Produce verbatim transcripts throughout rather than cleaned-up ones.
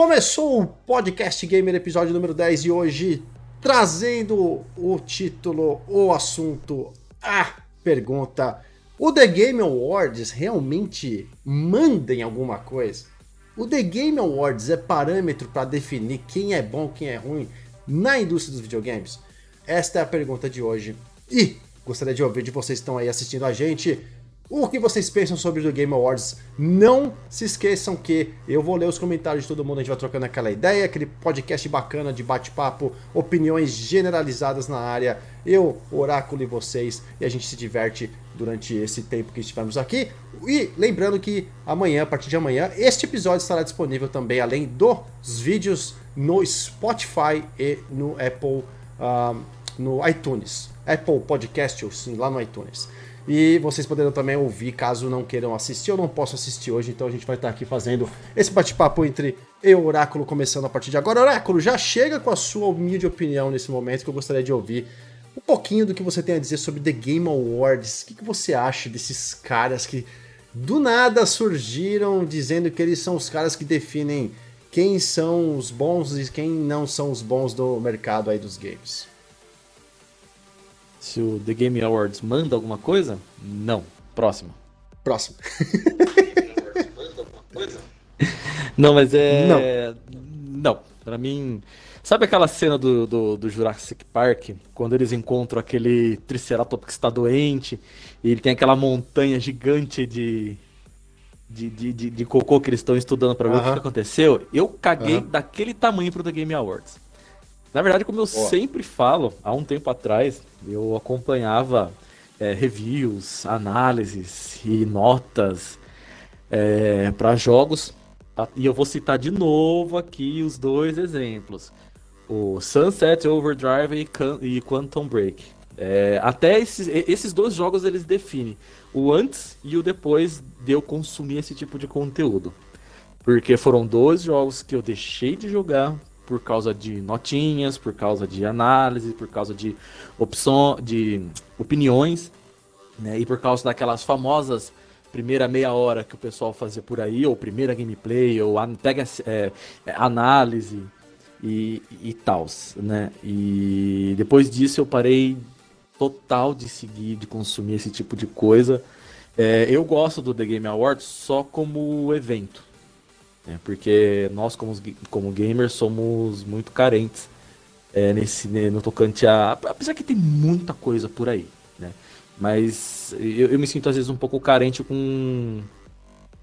Começou o Podcast Gamer, episódio número dez, e hoje trazendo o título, o assunto, a pergunta: o The Game Awards realmente manda em alguma coisa? O The Game Awards é parâmetro para definir quem é bom, quem é ruim na indústria dos videogames? Esta é a pergunta de hoje e gostaria de ouvir de vocês que estão aí assistindo a gente. O que vocês pensam sobre o The Game Awards? Não se esqueçam que eu vou ler os comentários de todo mundo, a gente vai trocando aquela ideia, aquele podcast bacana de bate-papo, opiniões generalizadas na área, eu, oráculo e vocês, e a gente se diverte durante esse tempo que estivermos aqui. E lembrando que amanhã, a partir de amanhã, este episódio estará disponível também, além dos vídeos, no Spotify e no Apple, um, no iTunes, Apple Podcast, ou sim, lá no iTunes. E vocês poderão também ouvir caso não queiram assistir. Eu não posso assistir hoje, então a gente vai estar aqui fazendo esse bate-papo entre eu e o Oráculo, começando a partir de agora. Oráculo, já chega com a sua humilde opinião nesse momento, que eu gostaria de ouvir um pouquinho do que você tem a dizer sobre The Game Awards. O que, que você acha desses caras que do nada surgiram dizendo que eles são os caras que definem quem são os bons e quem não são os bons do mercado aí dos games? Se o The Game Awards manda alguma coisa? Não. Próximo. Próximo. The Game Awards manda alguma coisa? Não, mas é... Não. Não. Pra mim... Sabe aquela cena do, do, do Jurassic Park? Quando eles encontram aquele Triceratops que está doente e ele tem aquela montanha gigante de... De, de, de, de cocô que eles estão estudando pra ver uh-huh. o que aconteceu? Eu caguei uh-huh. daquele tamanho pro The Game Awards. Na verdade, como eu oh. sempre falo, há um tempo atrás, eu acompanhava é, reviews, análises e notas é, para jogos. E eu vou citar de novo aqui os dois exemplos. O Sunset Overdrive e, Can- e Quantum Break. É, até esses, esses dois jogos eles definem o antes e o depois de eu consumir esse tipo de conteúdo. Porque foram dois jogos que eu deixei de jogar por causa de notinhas, por causa de análise, por causa de, opção, de opiniões, né? E por causa daquelas famosas primeira meia hora que o pessoal fazia por aí, ou primeira gameplay, ou an- pega é, análise e, e tals, né? E depois disso eu parei total de seguir, de consumir esse tipo de coisa. É, eu gosto do The Game Awards só como evento. É, porque nós, como, como gamers, somos muito carentes é, nesse, no tocante a... Apesar que tem muita coisa por aí, né? Mas eu, eu me sinto, às vezes, um pouco carente com,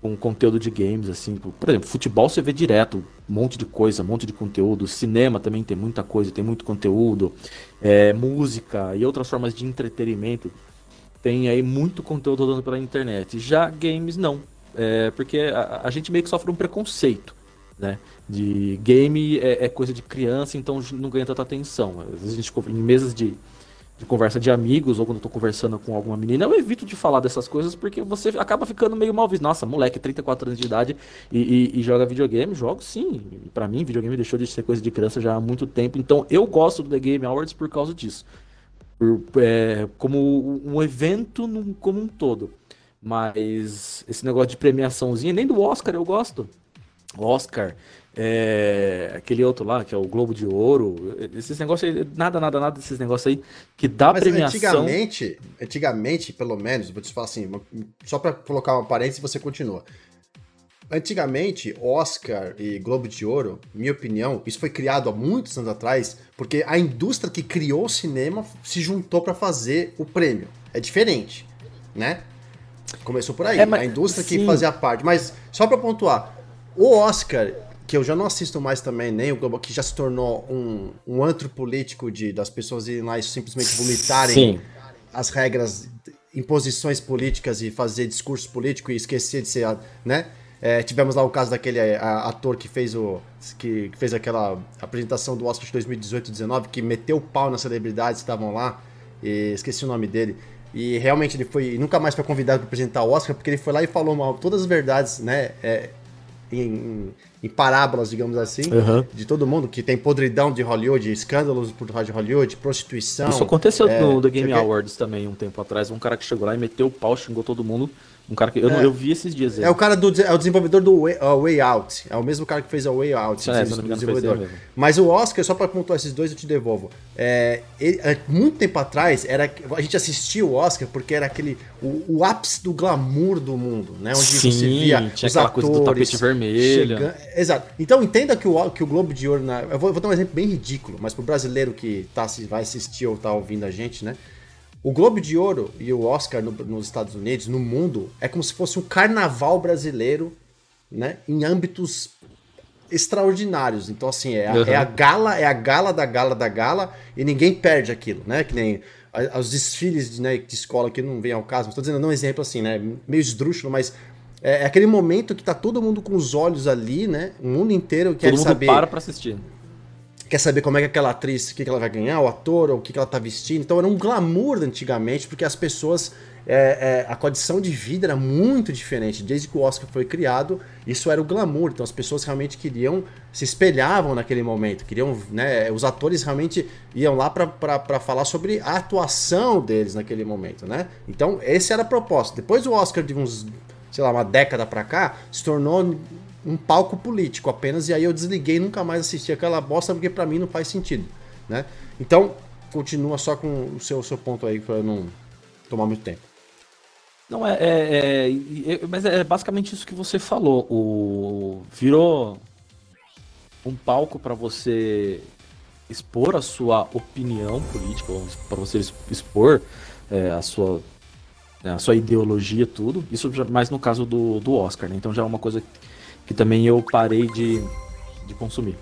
com conteúdo de games, assim. Por exemplo, futebol você vê direto, um monte de coisa, um monte de conteúdo. Cinema também tem muita coisa, tem muito conteúdo. É, música e outras formas de entretenimento. Tem aí muito conteúdo rodando pela internet. Já games, não. É, porque a, a gente meio que sofre um preconceito, né? De game é, é coisa de criança, então não ganha tanta atenção. Às vezes a gente, em mesas de, de conversa de amigos, ou quando eu tô conversando com alguma menina, eu evito de falar dessas coisas porque você acaba ficando meio mal visto. Nossa, moleque, trinta e quatro anos de idade e, e, e joga videogame? Jogo sim. Pra mim, videogame deixou de ser coisa de criança já há muito tempo. Então eu gosto do The Game Awards por causa disso. Por, é, como um evento num, como um todo. Mas esse negócio de premiaçãozinha, nem do Oscar eu gosto. Oscar, é... aquele outro lá, que é o Globo de Ouro. Esses negócios aí, nada, nada, nada desses negócios aí que dá mas premiação. Antigamente, antigamente, pelo menos, vou te falar assim, só pra colocar um parênteses e você continua. Antigamente, Oscar e Globo de Ouro, minha opinião, isso foi criado há muitos anos atrás, porque a indústria que criou o cinema se juntou pra fazer o prêmio. É diferente, né? Começou por aí, é, mas, a indústria sim. que fazia parte. Mas, só pra pontuar, o Oscar, que eu já não assisto mais também, nem o Globo, que já se tornou um, um antro político de, das pessoas irem lá e simplesmente vomitarem sim. as regras, imposições políticas e fazer discurso político e esquecer de ser, né? É, tivemos lá o caso daquele ator que fez, o, que fez aquela apresentação do Oscar de dois mil e dezoito, dois mil e dezenove, que meteu o pau nas celebridades que estavam lá, e esqueci o nome dele. E realmente ele foi nunca mais foi convidado para apresentar o Oscar, porque ele foi lá e falou mal todas as verdades, né, é, em, em, em parábolas, digamos assim, uhum. de todo mundo, que tem podridão de Hollywood, escândalos por trás de Hollywood, prostituição. Isso aconteceu é, no The Game Awards também, um tempo atrás, um cara que chegou lá e meteu o pau, xingou todo mundo, Um cara que eu, é. não, eu vi esses dias. Aí. É o cara do é o desenvolvedor do Way, uh, Way Out. É o mesmo cara que fez a Way Out. É, esse, desenvolvedor. Mas o Oscar, só para pontuar esses dois, eu te devolvo. É, ele, muito tempo atrás, era, a gente assistia o Oscar porque era aquele o, o ápice do glamour do mundo, né? Onde Sim, você via tinha os atores, coisa do tapete vermelho. Chegando, exato. Então entenda que o, que o Globo de Ouro... Na, eu vou, vou dar um exemplo bem ridículo, mas pro brasileiro que tá, vai assistir ou tá ouvindo a gente, né? O Globo de Ouro e o Oscar no, nos Estados Unidos, no mundo, é como se fosse um carnaval brasileiro, né? Em âmbitos extraordinários. Então, assim, é a, uhum. é a gala, é a gala da gala da gala, e ninguém perde aquilo, né? Que nem a, os desfiles de, né, de escola, que não vem ao caso, mas tô dizendo, não um exemplo assim, né? Meio esdrúxulo, mas é, é aquele momento que tá todo mundo com os olhos ali, né? O mundo inteiro quer todo saber... Todo mundo para pra assistir. Quer saber como é que aquela atriz, o que ela vai ganhar, o ator, ou o que ela tá vestindo. Então era um glamour antigamente, porque as pessoas, é, é, a condição de vida era muito diferente. Desde que o Oscar foi criado, isso era o glamour. Então as pessoas realmente queriam, se espelhavam naquele momento, queriam, né, os atores realmente iam lá para falar sobre a atuação deles naquele momento, né? Então esse era a proposta. Depois o Oscar de uns, sei lá, uma década para cá, se tornou... um palco político apenas, e aí eu desliguei e nunca mais assisti aquela bosta, porque pra mim não faz sentido, né? Então, continua só com o seu, seu ponto aí, pra eu não tomar muito tempo. Não, é... é, é, é mas é basicamente isso que você falou. O, virou um palco pra você expor a sua opinião política, pra você expor é, a sua... a sua ideologia, tudo. Isso mais no caso do, do Oscar, né? Então já é uma coisa... que também eu parei de, de consumir.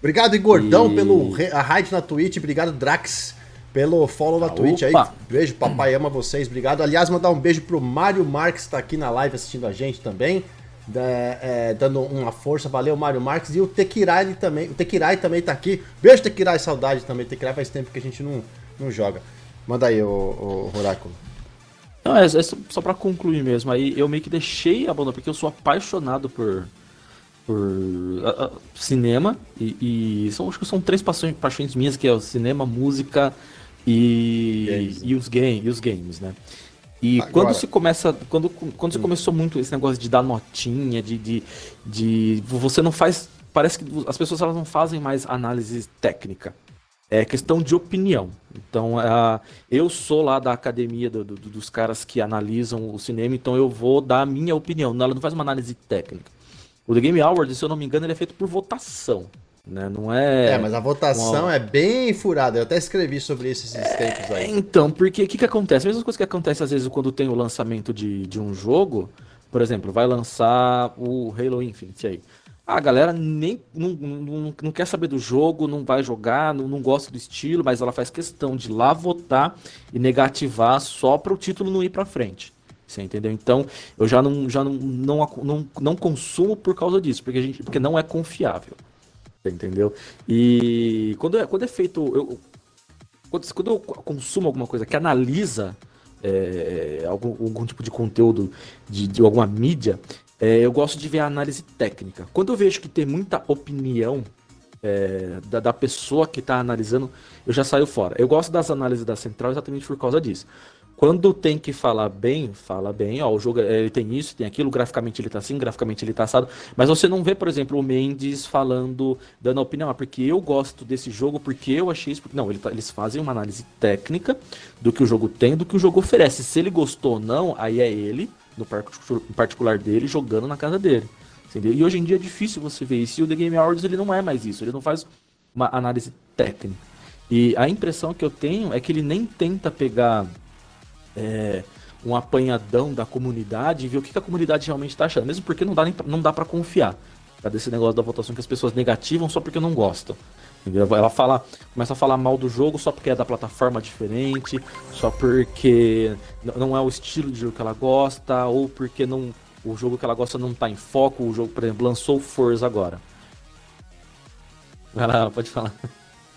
Obrigado, Igordão, e... pelo a raid na Twitch. Obrigado, Drax, pelo follow na ah, Twitch opa. aí. Beijo, papai ama vocês. Obrigado. Aliás, mandar um beijo pro Mario Marques, que tá aqui na live assistindo a gente também. Da, é, dando uma força. Valeu, Mario Marques. E o Tekirai ele também. O Tekirai também tá aqui. Beijo, Tekirai, saudade também. Tekirai faz tempo que a gente não, não joga. Manda aí, o Oráculo. Não, é, é só pra concluir mesmo, aí eu meio que deixei a banda, porque eu sou apaixonado por, por a, a, cinema, e, e são, acho que são três paixões, paixões minhas, que é o cinema, música e, games, e, os, game, e os games, né? E agora, quando se começa, quando, quando se começou muito esse negócio de dar notinha, de, de, de você não faz, parece que as pessoas elas não fazem mais análise técnica. É questão de opinião. Então, uh, eu sou lá da academia do, do, dos caras que analisam o cinema, então eu vou dar a minha opinião. Ela não faz uma análise técnica. O The Game Awards, se eu não me engano, ele é feito por votação, né? Não é... É, mas a votação uma... é bem furada. Eu até escrevi sobre isso esses é... tempos aí. Então, porque o que, que acontece? A mesma coisa que acontece às vezes quando tem o lançamento de, de um jogo, por exemplo, vai lançar o Halo Infinite aí. Ah, a galera nem, não, não, não quer saber do jogo, não vai jogar, não, não gosta do estilo, mas ela faz questão de lá votar e negativar só para o título não ir para frente. Você entendeu? Então, eu já, não, já não, não, não, não consumo por causa disso, porque, a gente, porque não é confiável. Você entendeu? E quando é, quando é feito... Eu, quando, quando eu consumo alguma coisa que analisa é, algum, algum tipo de conteúdo de, de alguma mídia... É, eu gosto de ver a análise técnica. Quando eu vejo que tem muita opinião é, da, da pessoa que está analisando, eu já saio fora. Eu gosto das análises da Central exatamente por causa disso. Quando tem que falar bem, fala bem. Ó, o jogo ele tem isso, tem aquilo, graficamente ele está assim, graficamente ele está assado. Mas você não vê, por exemplo, o Mendes falando, dando opinião. Ah, porque eu gosto desse jogo, porque eu achei isso. Porque... Não, ele tá, eles fazem uma análise técnica do que o jogo tem, do que o jogo oferece. Se ele gostou ou não, aí é ele. No particular dele, jogando na casa dele. Entendeu? E hoje em dia é difícil você ver isso. E o The Game Awards ele não é mais isso. Ele não faz uma análise técnica. E a impressão que eu tenho é que ele nem tenta pegar é, um apanhadão da comunidade e ver o que a comunidade realmente está achando. Mesmo porque não dá, nem pra, não dá pra confiar. Cadê esse negócio da votação que as pessoas negativam só porque não gostam? Entendeu? Ela fala, começa a falar mal do jogo só porque é da plataforma diferente, só porque não é o estilo de jogo que ela gosta, ou porque não, o jogo que ela gosta não tá em foco. O jogo, por exemplo, lançou Forza agora. Vai lá, pode falar.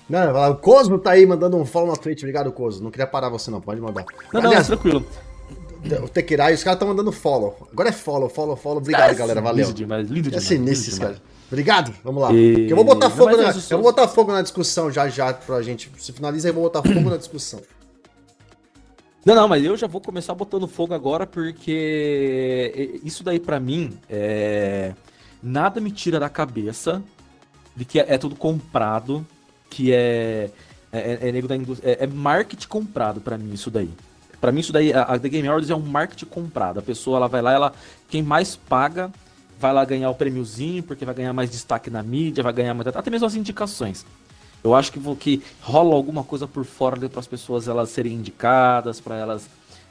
Não, o Cosmo tá aí mandando um follow na Twitch. Obrigado, Cosmo. Não queria parar você não, pode mandar. Não, Aliás, não, é tranquilo. O Tekirai, os caras estão mandando follow. Agora é follow, follow, follow. Obrigado, é, galera. Valeu. Lindo demais, lindo demais. É sinistro, cara. Obrigado, vamos lá. E... Eu, vou botar fogo na... eu vou botar fogo na discussão já já pra gente. Se finaliza, eu vou botar fogo na discussão. Não, não, mas eu já vou começar botando fogo agora, porque isso daí pra mim, é... nada me tira da cabeça de que é, é tudo comprado, que é... É, é, é nego da indústria, é, é marketing comprado pra mim isso daí. Pra mim isso daí, a, a The Game Awards é um marketing comprado. A pessoa, ela vai lá, ela, quem mais paga, vai lá ganhar o prêmiozinho, porque vai ganhar mais destaque na mídia, vai ganhar mais... até mesmo as indicações. Eu acho que, vou, que rola alguma coisa por fora para as pessoas elas serem indicadas, para elas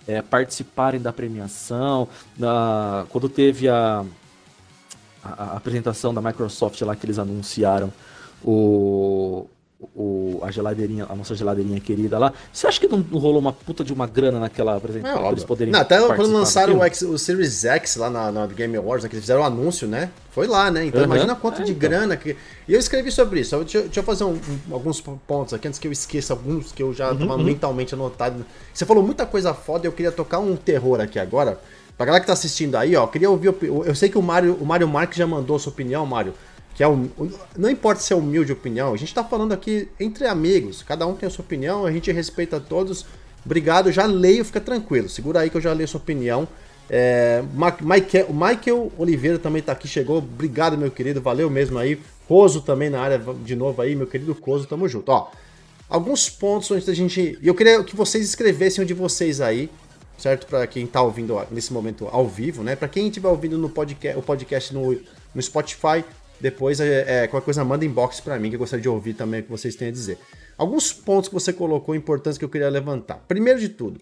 é, participarem da premiação. Na, quando teve a, a, a apresentação da Microsoft lá, que eles anunciaram o, o, a geladeirinha, a nossa geladeirinha querida lá, você acha que não rolou uma puta de uma grana naquela apresentação? Não, pra eles poderem não, até quando lançaram o, X, o Series X lá na, na Game Awards, né, que eles fizeram o um anúncio, né? Foi lá, né? Então uhum. imagina quanto é, de então. grana que... E eu escrevi sobre isso. Deixa eu, deixa eu fazer um, um, alguns pontos aqui, antes que eu esqueça alguns que eu já uhum, tava uhum. mentalmente anotado. Você falou muita coisa foda, eu queria tocar um terror aqui agora. Pra galera que tá assistindo aí, ó, queria ouvir... Eu sei que o Mario, o Mario Marques já mandou a sua opinião, Mario. Que é um, não importa se é humilde opinião, a gente tá falando aqui entre amigos. Cada um tem a sua opinião, a gente respeita todos. Obrigado, já leio, fica tranquilo. Segura aí que eu já leio a sua opinião. É, Michael, Michael Oliveira também tá aqui, chegou, obrigado meu querido, valeu mesmo aí, Cozo também na área de novo aí, meu querido Cozo, tamo junto, ó, alguns pontos antes da gente, eu queria que vocês escrevessem um de vocês aí, certo, pra quem tá ouvindo nesse momento ao vivo, né, pra quem estiver ouvindo no podcast, o podcast no, no Spotify, depois é, é, qualquer coisa manda inbox pra mim, que eu gostaria de ouvir também o que vocês têm a dizer. Alguns pontos que você colocou importantes que eu queria levantar, primeiro de tudo,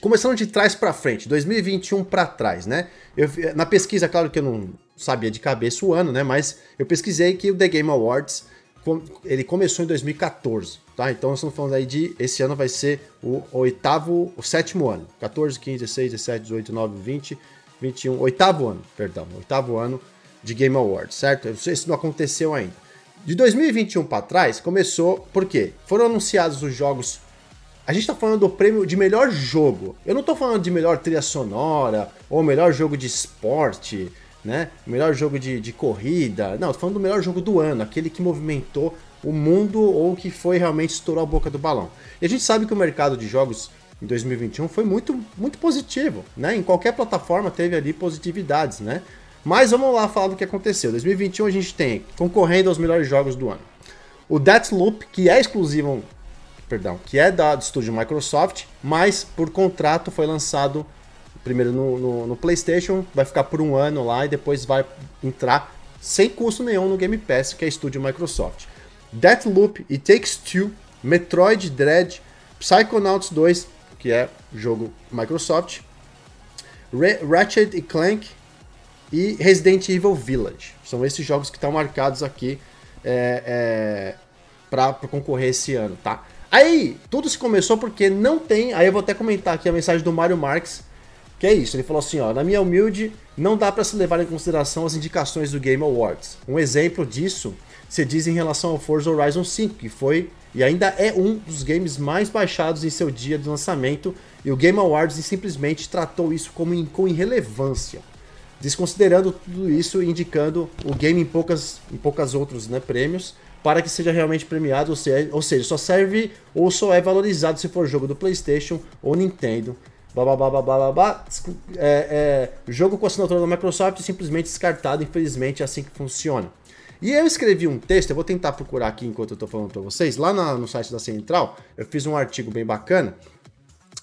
começando de trás pra frente, dois mil e vinte e um pra trás, né? Eu, na pesquisa, claro que eu não sabia de cabeça o ano, né? Mas eu pesquisei que o The Game Awards, ele começou em dois mil e quatorze, tá? Então nós estamos falando aí de, esse ano vai ser o oitavo, o sétimo ano. quatorze, quinze, dezesseis, dezessete, dezoito, dezenove, vinte, vinte e um, oitavo ano, perdão, oitavo ano de Game Awards, certo? Isso não aconteceu ainda. De dois mil e vinte e um pra trás, começou, por quê? Foram anunciados os jogos. A gente tá falando do prêmio de melhor jogo. Eu não tô falando de melhor trilha sonora, ou melhor jogo de esporte, né? Melhor jogo de, de corrida. Não, tô falando do melhor jogo do ano, aquele que movimentou o mundo ou que foi realmente estourou a boca do balão. E a gente sabe que o mercado de jogos em dois mil e vinte e um foi muito, muito positivo, né? Em qualquer plataforma teve ali positividades, né? Mas vamos lá falar do que aconteceu. Em dois mil e vinte e um a gente tem concorrendo aos melhores jogos do ano. O Deathloop, que é exclusivo... Perdão, que é da, do estúdio Microsoft, mas por contrato foi lançado primeiro no, no, no PlayStation, vai ficar por um ano lá e depois vai entrar sem custo nenhum no Game Pass, que é estúdio Microsoft. Deathloop, It Takes Two, Metroid Dread, Psychonauts dois, que é jogo Microsoft, Re- Ratchet e Clank e Resident Evil Village. São esses jogos que estão marcados aqui é, é, para concorrer esse ano, tá? Aí, tudo se começou porque não tem... Aí eu vou até comentar aqui a mensagem do Mario Marques, que é isso, ele falou assim, ó, na minha humilde, não dá pra se levar em consideração as indicações do Game Awards. Um exemplo disso se diz em relação ao Forza Horizon cinco, que foi e ainda é um dos games mais baixados em seu dia de lançamento, e o Game Awards simplesmente tratou isso como com irrelevância, desconsiderando tudo isso e indicando o game em poucas, em poucas outros, né, prêmios, para que seja realmente premiado, ou seja, ou seja, só serve ou só é valorizado se for jogo do PlayStation ou Nintendo, blá blá blá blá blá blá, é, é, jogo com assinatura da Microsoft simplesmente descartado, infelizmente é assim que funciona. E eu escrevi um texto, eu vou tentar procurar aqui enquanto eu tô falando para vocês, lá na, no site da Central, eu fiz um artigo bem bacana,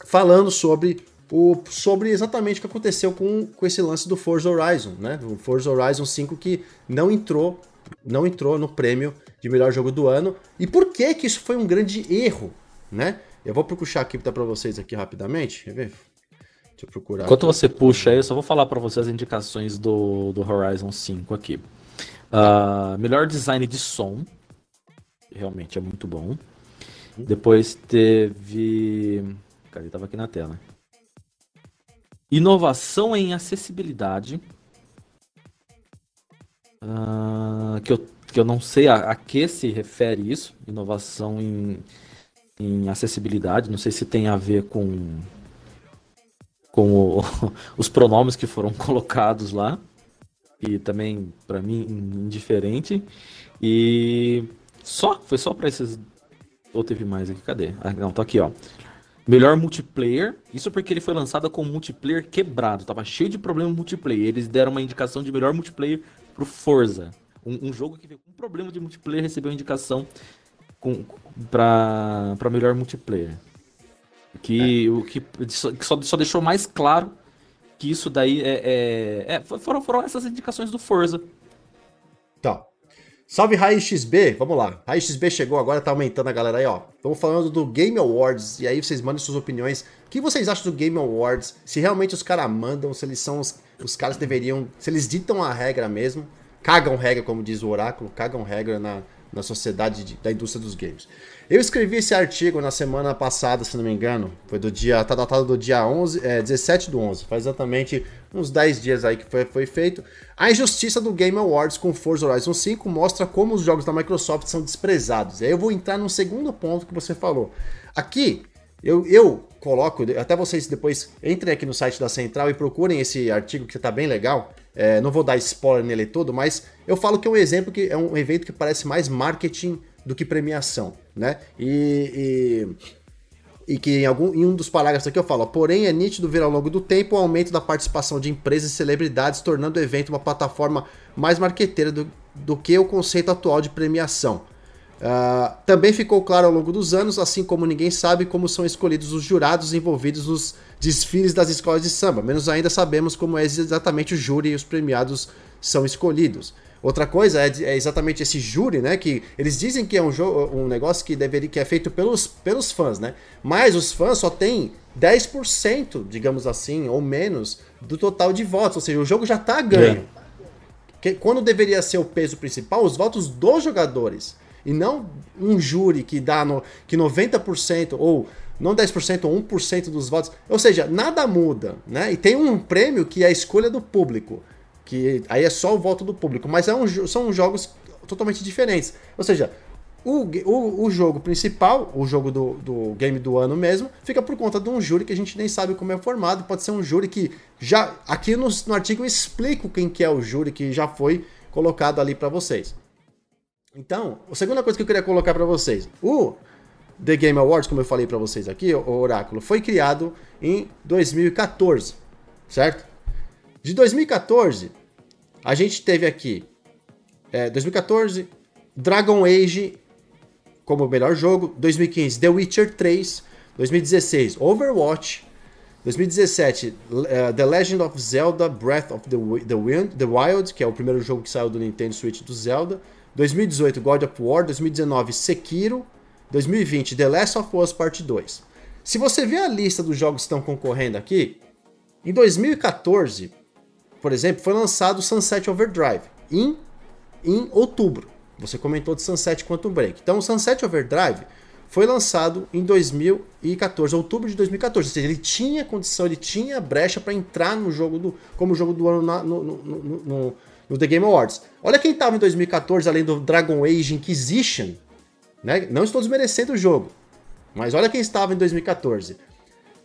falando sobre, o, sobre exatamente o que aconteceu com, com esse lance do Forza Horizon, né, do Forza Horizon cinco, que não entrou, não entrou no prêmio de melhor jogo do ano, e por que que isso foi um grande erro, né? Eu vou puxar aqui pra vocês aqui rapidamente, quer ver? Deixa eu procurar. Enquanto aqui você puxa aí, eu só vou falar pra vocês as indicações do, do Horizon cinco aqui. Uh, melhor design de som, realmente é muito bom. Depois teve... Cadê? Tava aqui na tela. Inovação em acessibilidade. Uh, que eu que eu não sei a, a que se refere isso, inovação em, em acessibilidade, não sei se tem a ver com, com o, os pronomes que foram colocados lá, e também, para mim, indiferente, e só, foi só para esses, ou teve mais aqui, cadê? Ah, não, tá aqui, ó, Melhor multiplayer, isso porque ele foi lançado com multiplayer quebrado, tava cheio de problema multiplayer. Eles deram uma indicação de melhor multiplayer pro Forza. Um, um jogo que veio com um problema de multiplayer recebeu uma indicação com, pra, pra melhor multiplayer. Que, é. O que, que só, só deixou mais claro que isso daí é... é, é foram, foram essas indicações do Forza. Tá. Salve Raiz X B, vamos lá. Raiz X B chegou agora, tá aumentando a galera aí, ó. Estamos falando do Game Awards, e aí vocês mandam suas opiniões. O que vocês acham do Game Awards? Se realmente os caras mandam, se eles são os, os caras deveriam... Se eles ditam a regra mesmo, cagam regra, como diz o oráculo, cagam regra na, na sociedade de, da indústria dos games. Eu escrevi esse artigo na semana passada, se não me engano. Foi do dia... Tá datado do dia onze, é, dezessete do onze. Faz exatamente uns dez dias aí que foi, foi feito. A injustiça do Game Awards com Forza Horizon cinco mostra como os jogos da Microsoft são desprezados. E aí eu vou entrar no segundo ponto que você falou. Aqui, eu, eu coloco... Até vocês depois entrem aqui no site da Central e procurem esse artigo que tá bem legal. É, não vou dar spoiler nele todo, mas eu falo que é um exemplo que é um evento que parece mais marketing do que premiação, né? E, e, e que em, algum, em um dos parágrafos aqui eu falo, porém é nítido ver ao longo do tempo o aumento da participação de empresas e celebridades, tornando o evento uma plataforma mais marqueteira do, do que o conceito atual de premiação. Uh, também ficou claro ao longo dos anos, assim como ninguém sabe como são escolhidos os jurados envolvidos nos desfiles das escolas de samba, menos ainda sabemos como é exatamente o júri e os premiados são escolhidos. Outra coisa é, é exatamente esse júri, né? Que eles dizem que é um, jogo, um negócio que, deveria, que é feito pelos, pelos fãs, né? Mas os fãs só têm dez por cento, digamos assim, ou menos, do total de votos. Ou seja, o jogo já tá ganho. É. Quando deveria ser o peso principal, os votos dos jogadores. E não um júri que dá no, que noventa por cento ou... Não dez por cento ou um por cento dos votos. Ou seja, nada muda, né? E tem um prêmio que é a escolha do público. Que aí é só o voto do público, mas é um, são jogos totalmente diferentes. Ou seja, o, o, o jogo principal, o jogo do, do game do ano mesmo, fica por conta de um júri que a gente nem sabe como é formado. Pode ser um júri que já... Aqui no, no artigo eu explico quem que é o júri que já foi colocado ali para vocês. Então, a segunda coisa que eu queria colocar para vocês. O The Game Awards, como eu falei para vocês aqui, o Oráculo, foi criado em dois mil e quatorze, certo? De dois mil e quatorze, a gente teve aqui, é, dois mil e quatorze, Dragon Age como melhor jogo, dois mil e quinze, The Witcher três, dois mil e dezesseis, Overwatch, dois mil e dezessete, uh, The Legend of Zelda Breath of the, the, Wind, the Wild, que é o primeiro jogo que saiu do Nintendo Switch do Zelda, dois mil e dezoito, God of War, dois mil e dezenove, Sekiro, dois mil e vinte, The Last of Us Parte dois. Se você ver a lista dos jogos que estão concorrendo aqui, em dois mil e quatorze... Por exemplo, foi lançado o Sunset Overdrive em, em outubro. Você comentou de Sunset Quantum Break. Então, o Sunset Overdrive foi lançado em dois mil e quatorze, outubro de dois mil e quatorze. Ou seja, ele tinha condição, ele tinha brecha para entrar no jogo do, como jogo do ano na, no, no, no, no, no The Game Awards. Olha quem estava em dois mil e quatorze, além do Dragon Age Inquisition. Né? Não estou desmerecendo o jogo, mas olha quem estava em dois mil e quatorze.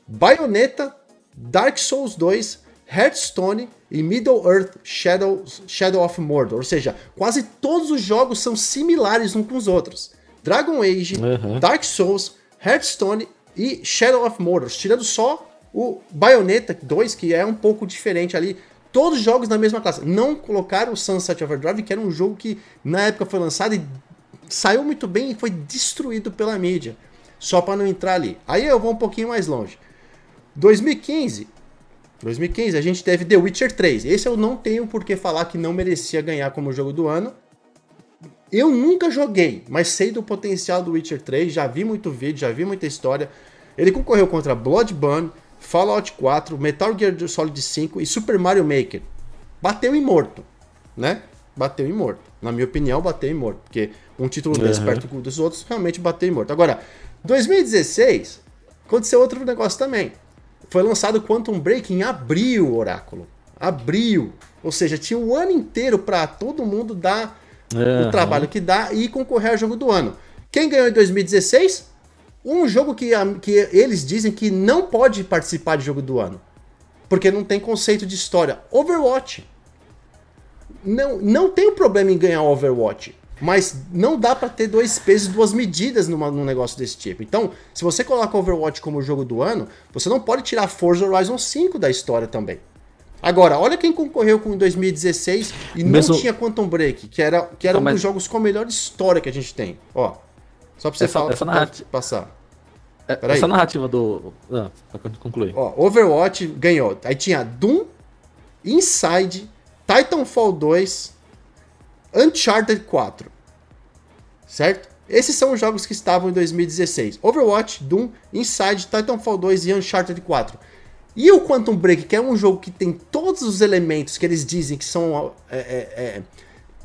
Bayonetta, Dark Souls dois... Hearthstone e Middle Earth Shadow, Shadow of Mordor. Ou seja, quase todos os jogos são similares uns com os outros. Dragon Age, uhum. Dark Souls, Hearthstone e Shadow of Mordor. Tirando só o Bayonetta dois, que é um pouco diferente ali. Todos os jogos da mesma classe. Não colocaram o Sunset Overdrive, que era um jogo que na época foi lançado e saiu muito bem e foi destruído pela mídia. Só para não entrar ali. Aí eu vou um pouquinho mais longe. dois mil e quinze... dois mil e quinze, a gente teve The Witcher três. Esse eu não tenho por que falar que não merecia ganhar como jogo do ano. Eu nunca joguei, mas sei do potencial do Witcher três. Já vi muito vídeo, já vi muita história. Ele concorreu contra Bloodborne, Fallout quatro, Metal Gear Solid cinco e Super Mario Maker. Bateu em morto, né? Bateu em morto. Na minha opinião, bateu em morto. Porque um título desse perto dos outros realmente bateu em morto. Agora, dois mil e dezesseis, aconteceu outro negócio também. Foi lançado Quantum Break em abril, Oráculo. Abril. Ou seja, tinha o ano inteiro para todo mundo dar uhum. o trabalho que dá e concorrer ao jogo do ano. Quem ganhou em dois mil e dezesseis? Um jogo que, que eles dizem que não pode participar de jogo do ano. Porque não tem conceito de história. Overwatch. Não, não tem um problema em ganhar Overwatch. Mas não dá pra ter dois pesos e duas medidas numa, num negócio desse tipo. Então, se você coloca Overwatch como jogo do ano, você não pode tirar Forza Horizon cinco da história também. Agora, olha quem concorreu com dois mil e dezesseis e Mesmo... não tinha Quantum Break, que era, que era não, um mas... dos jogos com a melhor história que a gente tem. Ó, só pra você essa, falar, essa narrati... passar. Peraí. Essa narrativa do... Ah, pra concluir. Ó, Overwatch ganhou. Aí tinha Doom, Inside, Titanfall dois... Uncharted quatro, certo? Esses são os jogos que estavam em dois mil e dezesseis. Overwatch, Doom, Inside, Titanfall dois e Uncharted quatro. E o Quantum Break, que é um jogo que tem todos os elementos que eles dizem que são é, é, é,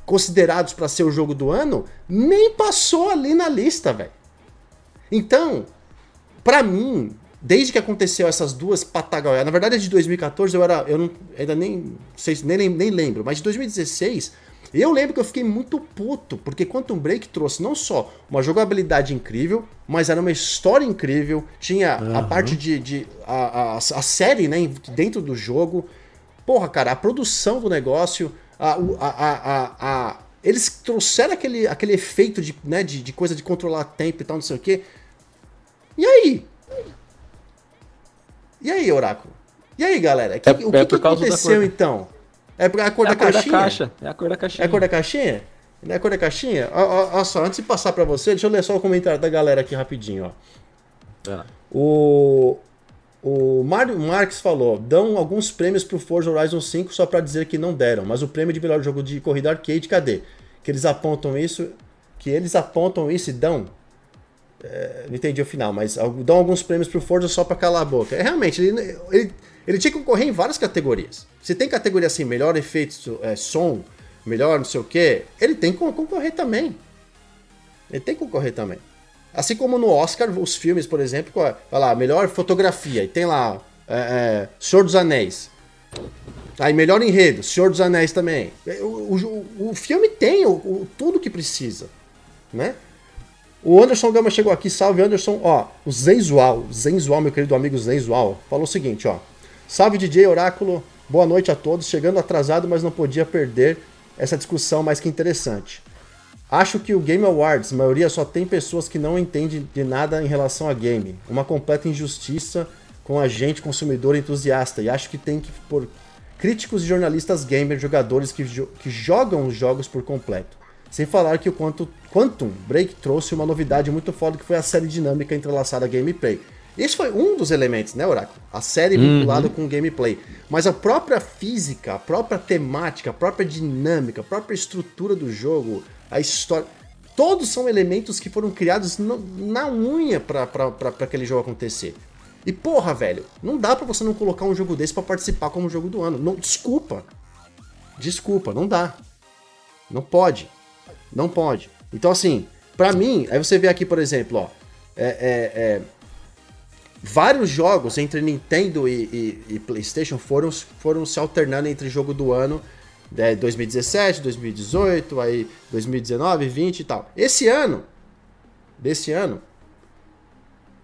considerados para ser o jogo do ano, nem passou ali na lista, velho. Então, para mim, desde que aconteceu essas duas patagoiadas, na verdade de dois mil e quatorze eu era, eu não, ainda nem, sei, nem, nem lembro, mas de dois mil e dezesseis... Eu lembro que eu fiquei muito puto, porque Quantum Break trouxe não só uma jogabilidade incrível, mas era uma história incrível, tinha uhum. a parte de... de a, a, a série, né, dentro do jogo. Porra, cara, a produção do negócio, a, a, a, a, a, eles trouxeram aquele, aquele efeito de, né, de, de coisa de controlar tempo e tal, não sei o quê. E aí? E aí, Oráculo? E aí, galera? Que, é, o que, é que aconteceu, então? É a cor, é a da, cor da caixa? É a cor da caixinha. É a cor da caixinha? É a cor da caixinha? Olha só, antes de passar pra você, deixa eu ler só o comentário da galera aqui rapidinho, ó. É. O, o Mario Marques falou, dão alguns prêmios pro Forza Horizon cinco só pra dizer que não deram, mas o prêmio de melhor jogo de corrida arcade, cadê? Que eles apontam isso, que eles apontam isso e dão... É, não entendi o final, mas dão alguns prêmios pro Forza só pra calar a boca. É, realmente, ele... ele Ele tinha que concorrer em várias categorias. Se tem categoria assim, melhor efeito, é, som, melhor não sei o quê, ele tem que concorrer também. Ele tem que concorrer também. Assim como no Oscar, os filmes, por exemplo, com a, olha lá, melhor fotografia, e tem lá é, é, Senhor dos Anéis. Aí melhor enredo, Senhor dos Anéis também. O, o, o filme tem o, o, tudo que precisa, né? O Anderson Gama chegou aqui, salve Anderson. Ó, o Zenzual, Zenzual, meu querido amigo Zenzual, falou o seguinte, ó. Salve D J Oráculo, boa noite a todos, chegando atrasado, mas não podia perder essa discussão mais que interessante. Acho que o Game Awards, a maioria só tem pessoas que não entendem de nada em relação a game. Uma completa injustiça com a gente, consumidor entusiasta, e acho que tem que pôr críticos e jornalistas gamers, jogadores que, jo- que jogam os jogos por completo. Sem falar que o Quantum Break trouxe uma novidade muito foda, que foi a série dinâmica entrelaçada a gameplay. Esse foi um dos elementos, né, Oráculo? A série vinculada uhum. com o gameplay. Mas a própria física, a própria temática, a própria dinâmica, a própria estrutura do jogo, a história... Todos são elementos que foram criados no, na unha pra, pra, pra, pra aquele jogo acontecer. E porra, velho, não dá pra você não colocar um jogo desse pra participar como jogo do ano. Não, desculpa. Desculpa, não dá. Não pode. Não pode. Então, assim, pra mim... Aí você vê aqui, por exemplo, ó... É... é, é vários jogos entre Nintendo e, e, e PlayStation foram, foram se alternando entre jogo do ano, né, dois mil e dezessete, dois mil e dezoito, aí dois mil e dezenove, vinte e tal. Esse ano, desse ano,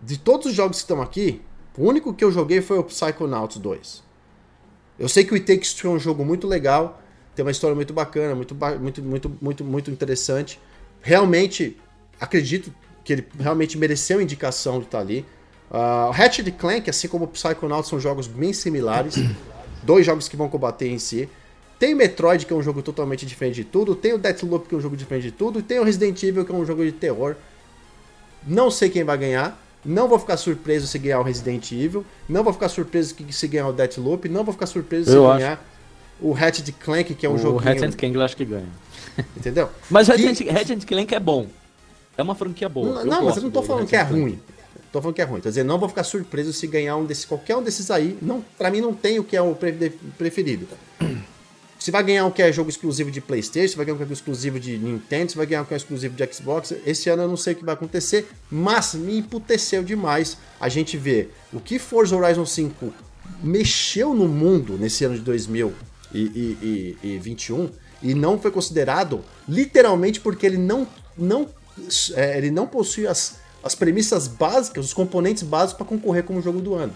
de todos os jogos que estão aqui, o único que eu joguei foi o Psychonauts dois. Eu sei que o It Takes Two é um jogo muito legal, tem uma história muito bacana, muito, muito, muito, muito, muito interessante. Realmente, acredito que ele realmente mereceu a indicação de estar ali. Uh, Ratchet and Clank, assim como o Psychonauts, são jogos bem similares. Dois jogos que vão combater em si. Tem o Metroid, que é um jogo totalmente diferente de tudo. Tem o Deathloop, que é um jogo diferente de tudo. E tem o Resident Evil, que é um jogo de terror. Não sei quem vai ganhar. Não vou ficar surpreso se ganhar o Resident Evil. Não vou ficar surpreso se ganhar o Deathloop. Não vou ficar surpreso eu se ganhar acho. o Ratchet and Clank, que é um jogo... O Ratchet and Clank eu acho que ganha. Entendeu? Mas o que... Ratchet and Clank é bom. É uma franquia boa. Não, não mas eu não tô falando que é ruim. Tô falando que é ruim, tô dizendo, não vou ficar surpreso se ganhar um desses, qualquer um desses aí. Não, pra mim não tem o que é o preferido. Se vai ganhar um que é jogo exclusivo de PlayStation, se vai ganhar um que é exclusivo de Nintendo, se vai ganhar um que é exclusivo de Xbox, esse ano eu não sei o que vai acontecer, mas me emputeceu demais a gente ver o que Forza Horizon cinco mexeu no mundo nesse ano de dois mil e vinte e um e não foi considerado literalmente porque ele não, não, é, ele não possui as... as premissas básicas, os componentes básicos para concorrer como jogo do ano.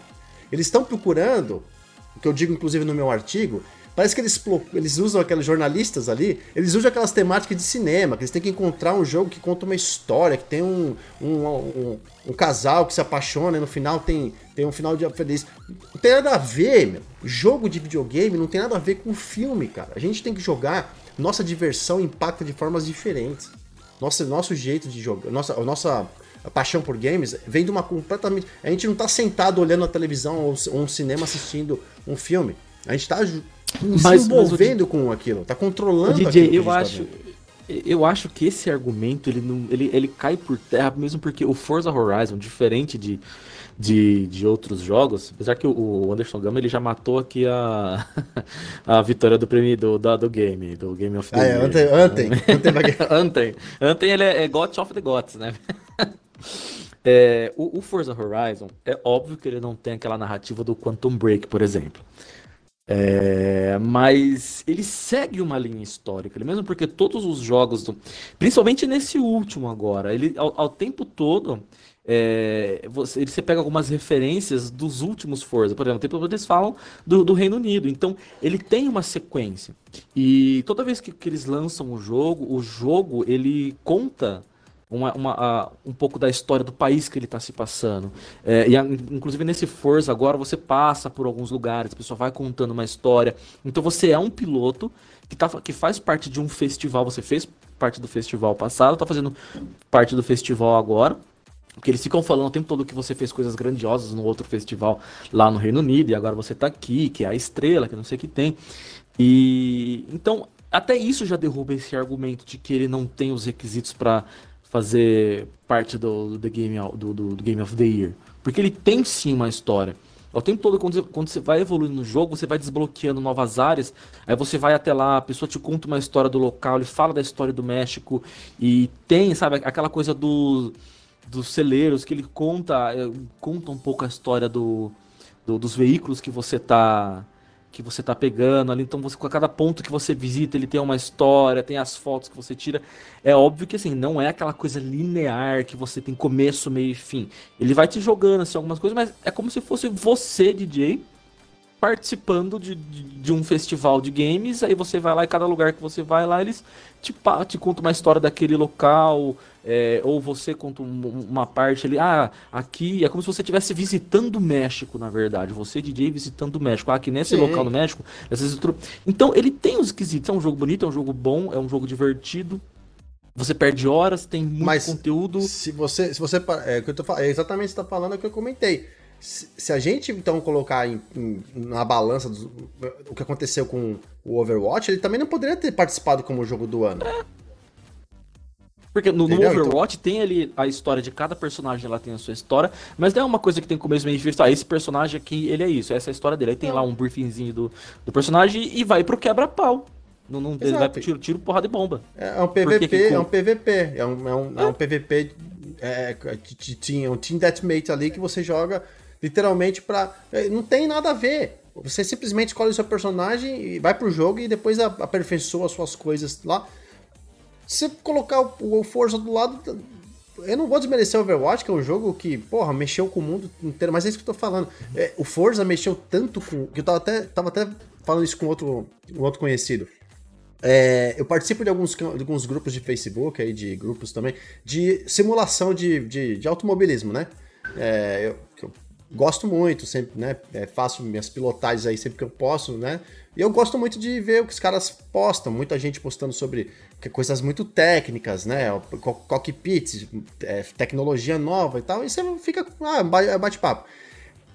Eles estão procurando, o que eu digo inclusive no meu artigo, Parece que eles, eles usam aqueles jornalistas ali, eles usam aquelas temáticas de cinema, que eles têm que encontrar um jogo que conta uma história, que tem um, um, um, um casal que se apaixona e no final tem, tem um final de feliz. Não tem nada a ver, meu. Jogo de videogame não tem nada a ver com filme, cara. A gente tem que jogar, nossa diversão impacta de formas diferentes. Nosso, nosso jeito de jogar, nossa, a nossa paixão por games vem de uma completamente... A gente não tá sentado olhando a televisão ou, ou um cinema assistindo um filme. A gente tá ju... mas, se envolvendo mas o... com aquilo, tá controlando o D J, eu acho, tá eu acho que esse argumento, ele, não, ele, ele cai por terra, mesmo porque o Forza Horizon, diferente de, de, de outros jogos, apesar que o, o Anderson Gama, ele já matou aqui a, a vitória do prêmio do, do, do game, do Game of the Year. Ah, é, ontem, ontem. Ontem ele é God of the Gods, né? É, o, o Forza Horizon, é óbvio que ele não tem aquela narrativa do Quantum Break, por exemplo. É, mas ele segue uma linha histórica, mesmo porque todos os jogos, do, principalmente nesse último agora, ele ao, ao tempo todo, é, você, você pega algumas referências dos últimos Forza, por exemplo, tem tempo eles falam do, do Reino Unido, então ele tem uma sequência, e toda vez que, que eles lançam o jogo, o jogo ele conta... Uma, uma, um pouco da história do país que ele está se passando. É, e a, inclusive nesse Forza agora você passa por alguns lugares, a pessoa vai contando uma história. Então você é um piloto que, tá, que faz parte de um festival, você fez parte do festival passado, está fazendo parte do festival agora. Porque eles ficam falando o tempo todo que você fez coisas grandiosas no outro festival lá no Reino Unido, e agora você está aqui, que é a estrela, que não sei o que tem. E então até isso já derruba esse argumento de que ele não tem os requisitos para... fazer parte do, do, game, do, do Game of the Year. Porque ele tem sim uma história. O tempo todo, quando você, quando você vai evoluindo no jogo, você vai desbloqueando novas áreas, aí você vai até lá, a pessoa te conta uma história do local, ele fala da história do México, e tem, sabe, aquela coisa do, dos celeiros, que ele conta, conta um pouco a história do, do, dos veículos que você tá... que você tá pegando ali, então você, a cada ponto que você visita, ele tem uma história, tem as fotos que você tira, é óbvio que assim, não é aquela coisa linear que você tem começo, meio e fim, ele vai te jogando assim algumas coisas, mas é como se fosse você, D J, participando de, de, de um festival de games, aí você vai lá e cada lugar que você vai lá, eles te, te contam uma história daquele local, é, ou você conta um, uma parte ali, ah, aqui, é como se você estivesse visitando o México, na verdade, você D J visitando o México, ah, aqui nesse Sim. local no México, nessa estrutura. Então ele tem os quesitos, é um jogo bonito, é um jogo bom, é um jogo divertido, você perde horas, tem muito Mas conteúdo. Se você, se você é, o que eu tô, é exatamente o que você tá falando, é o que eu comentei. Se a gente, então, colocar em, em, na balança dos, o que aconteceu com o Overwatch, ele também não poderia ter participado como jogo do ano. É. Porque no, no Overwatch então... tem ali a história de cada personagem, ela tem a sua história, mas não é uma coisa que tem começo meio difícil. Ah, esse personagem aqui, ele é isso, essa é a história dele. Aí tem é. lá um briefingzinho do, do personagem e vai pro quebra-pau. Não, não, ele vai pro tiro, tiro, porrada e bomba. É um P V P, que... é um P V P, é um, é um, é. É um P V P, é, é um Team Deathmatch ali que você joga... Literalmente pra... Não tem nada a ver. Você simplesmente escolhe o seu personagem e vai pro jogo e depois aperfeiçoa as suas coisas lá. Se colocar o Forza do lado... Eu não vou desmerecer o Overwatch, que é um jogo que, porra, mexeu com o mundo inteiro. Mas é isso que eu tô falando. É, o Forza mexeu tanto com... que eu tava até, tava até falando isso com outro, um outro conhecido. É, eu participo de alguns, de alguns grupos de Facebook, aí de grupos também, de simulação de, de, de automobilismo, né? É, eu... Gosto muito, sempre, né? É, faço minhas pilotagens aí sempre que eu posso, né? E eu gosto muito de ver o que os caras postam. Muita gente postando sobre coisas muito técnicas, né? Cockpit, é, tecnologia nova e tal. E você fica... Ah, bate-papo.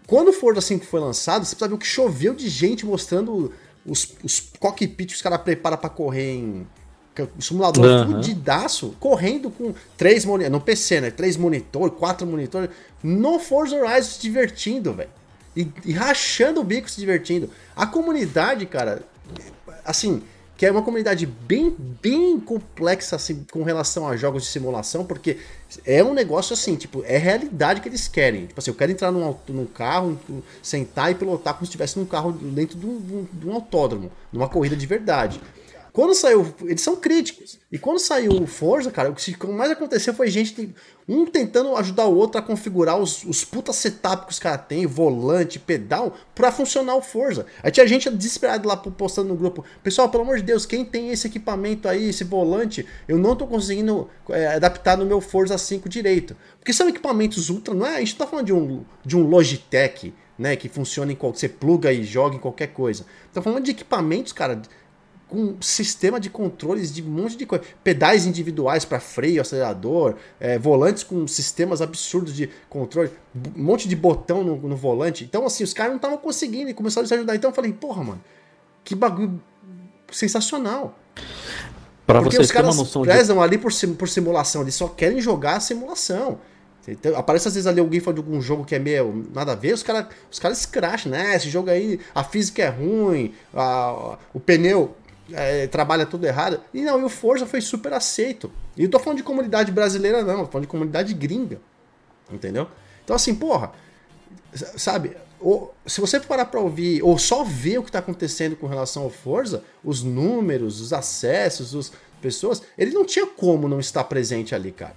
Quando o Forza cinco foi lançado, você precisa ver o que choveu de gente mostrando os, os cockpits que os caras preparam pra correr em... O simulador uhum. fudidaço, correndo com três monitores, no P C, né? Três monitores, quatro monitores, no Forza Horizon se divertindo, velho. E, e rachando o bico se divertindo. A comunidade, cara, assim, que é uma comunidade bem, bem complexa, assim, com relação a jogos de simulação, porque é um negócio assim, tipo, é realidade que eles querem. Tipo assim, eu quero entrar num, num carro, sentar e pilotar como se estivesse num carro dentro de um, de um autódromo, numa corrida de verdade. Quando saiu, eles são críticos. E quando saiu o Forza, cara, o que mais aconteceu foi gente, um tentando ajudar o outro a configurar os, os puta setup que os caras têm, volante, pedal, pra funcionar o Forza. Aí tinha gente desesperada lá postando no grupo, pessoal, pelo amor de Deus, quem tem esse equipamento aí, esse volante, eu não tô conseguindo é, adaptar no meu Forza cinco direito. Porque são equipamentos ultra, não é, a gente não tá falando de um, de um Logitech, né, que funciona em qualquer, você pluga e joga em qualquer coisa. Tá falando de equipamentos, cara, com sistema de controles de um monte de coisa. Pedais individuais para freio, acelerador, é, volantes com sistemas absurdos de controle, um monte de botão no, no volante. Então, assim, os caras não estavam conseguindo e começaram a se ajudar. Então eu falei, porra, mano, que bagulho sensacional. Pra Porque os caras prezam de... ali por, por simulação, eles só querem jogar a simulação. Então, aparece às vezes ali alguém fala de algum jogo que é meio nada a ver, os caras os caras escracham, né? Esse jogo aí, a física é ruim, a, o pneu... É, trabalha tudo errado. E não, e o Forza foi super aceito. E eu tô falando de comunidade brasileira, não. Eu tô falando de comunidade gringa. Entendeu? Então, assim, porra, sabe? Ou, se você parar pra ouvir, ou só ver o que tá acontecendo com relação ao Forza, os números, os acessos, as pessoas, ele não tinha como não estar presente ali, cara.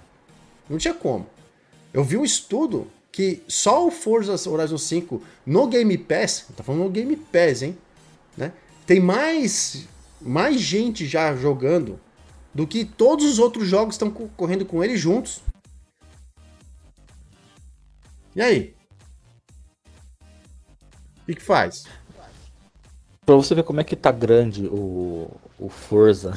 Não tinha como. Eu vi um estudo que só o Forza Horizon cinco no Game Pass, tá falando no Game Pass, hein? Né? Tem mais... mais gente já jogando do que todos os outros jogos estão correndo com ele juntos. E aí? O que, que faz? Pra você ver como é que tá grande o, o Forza,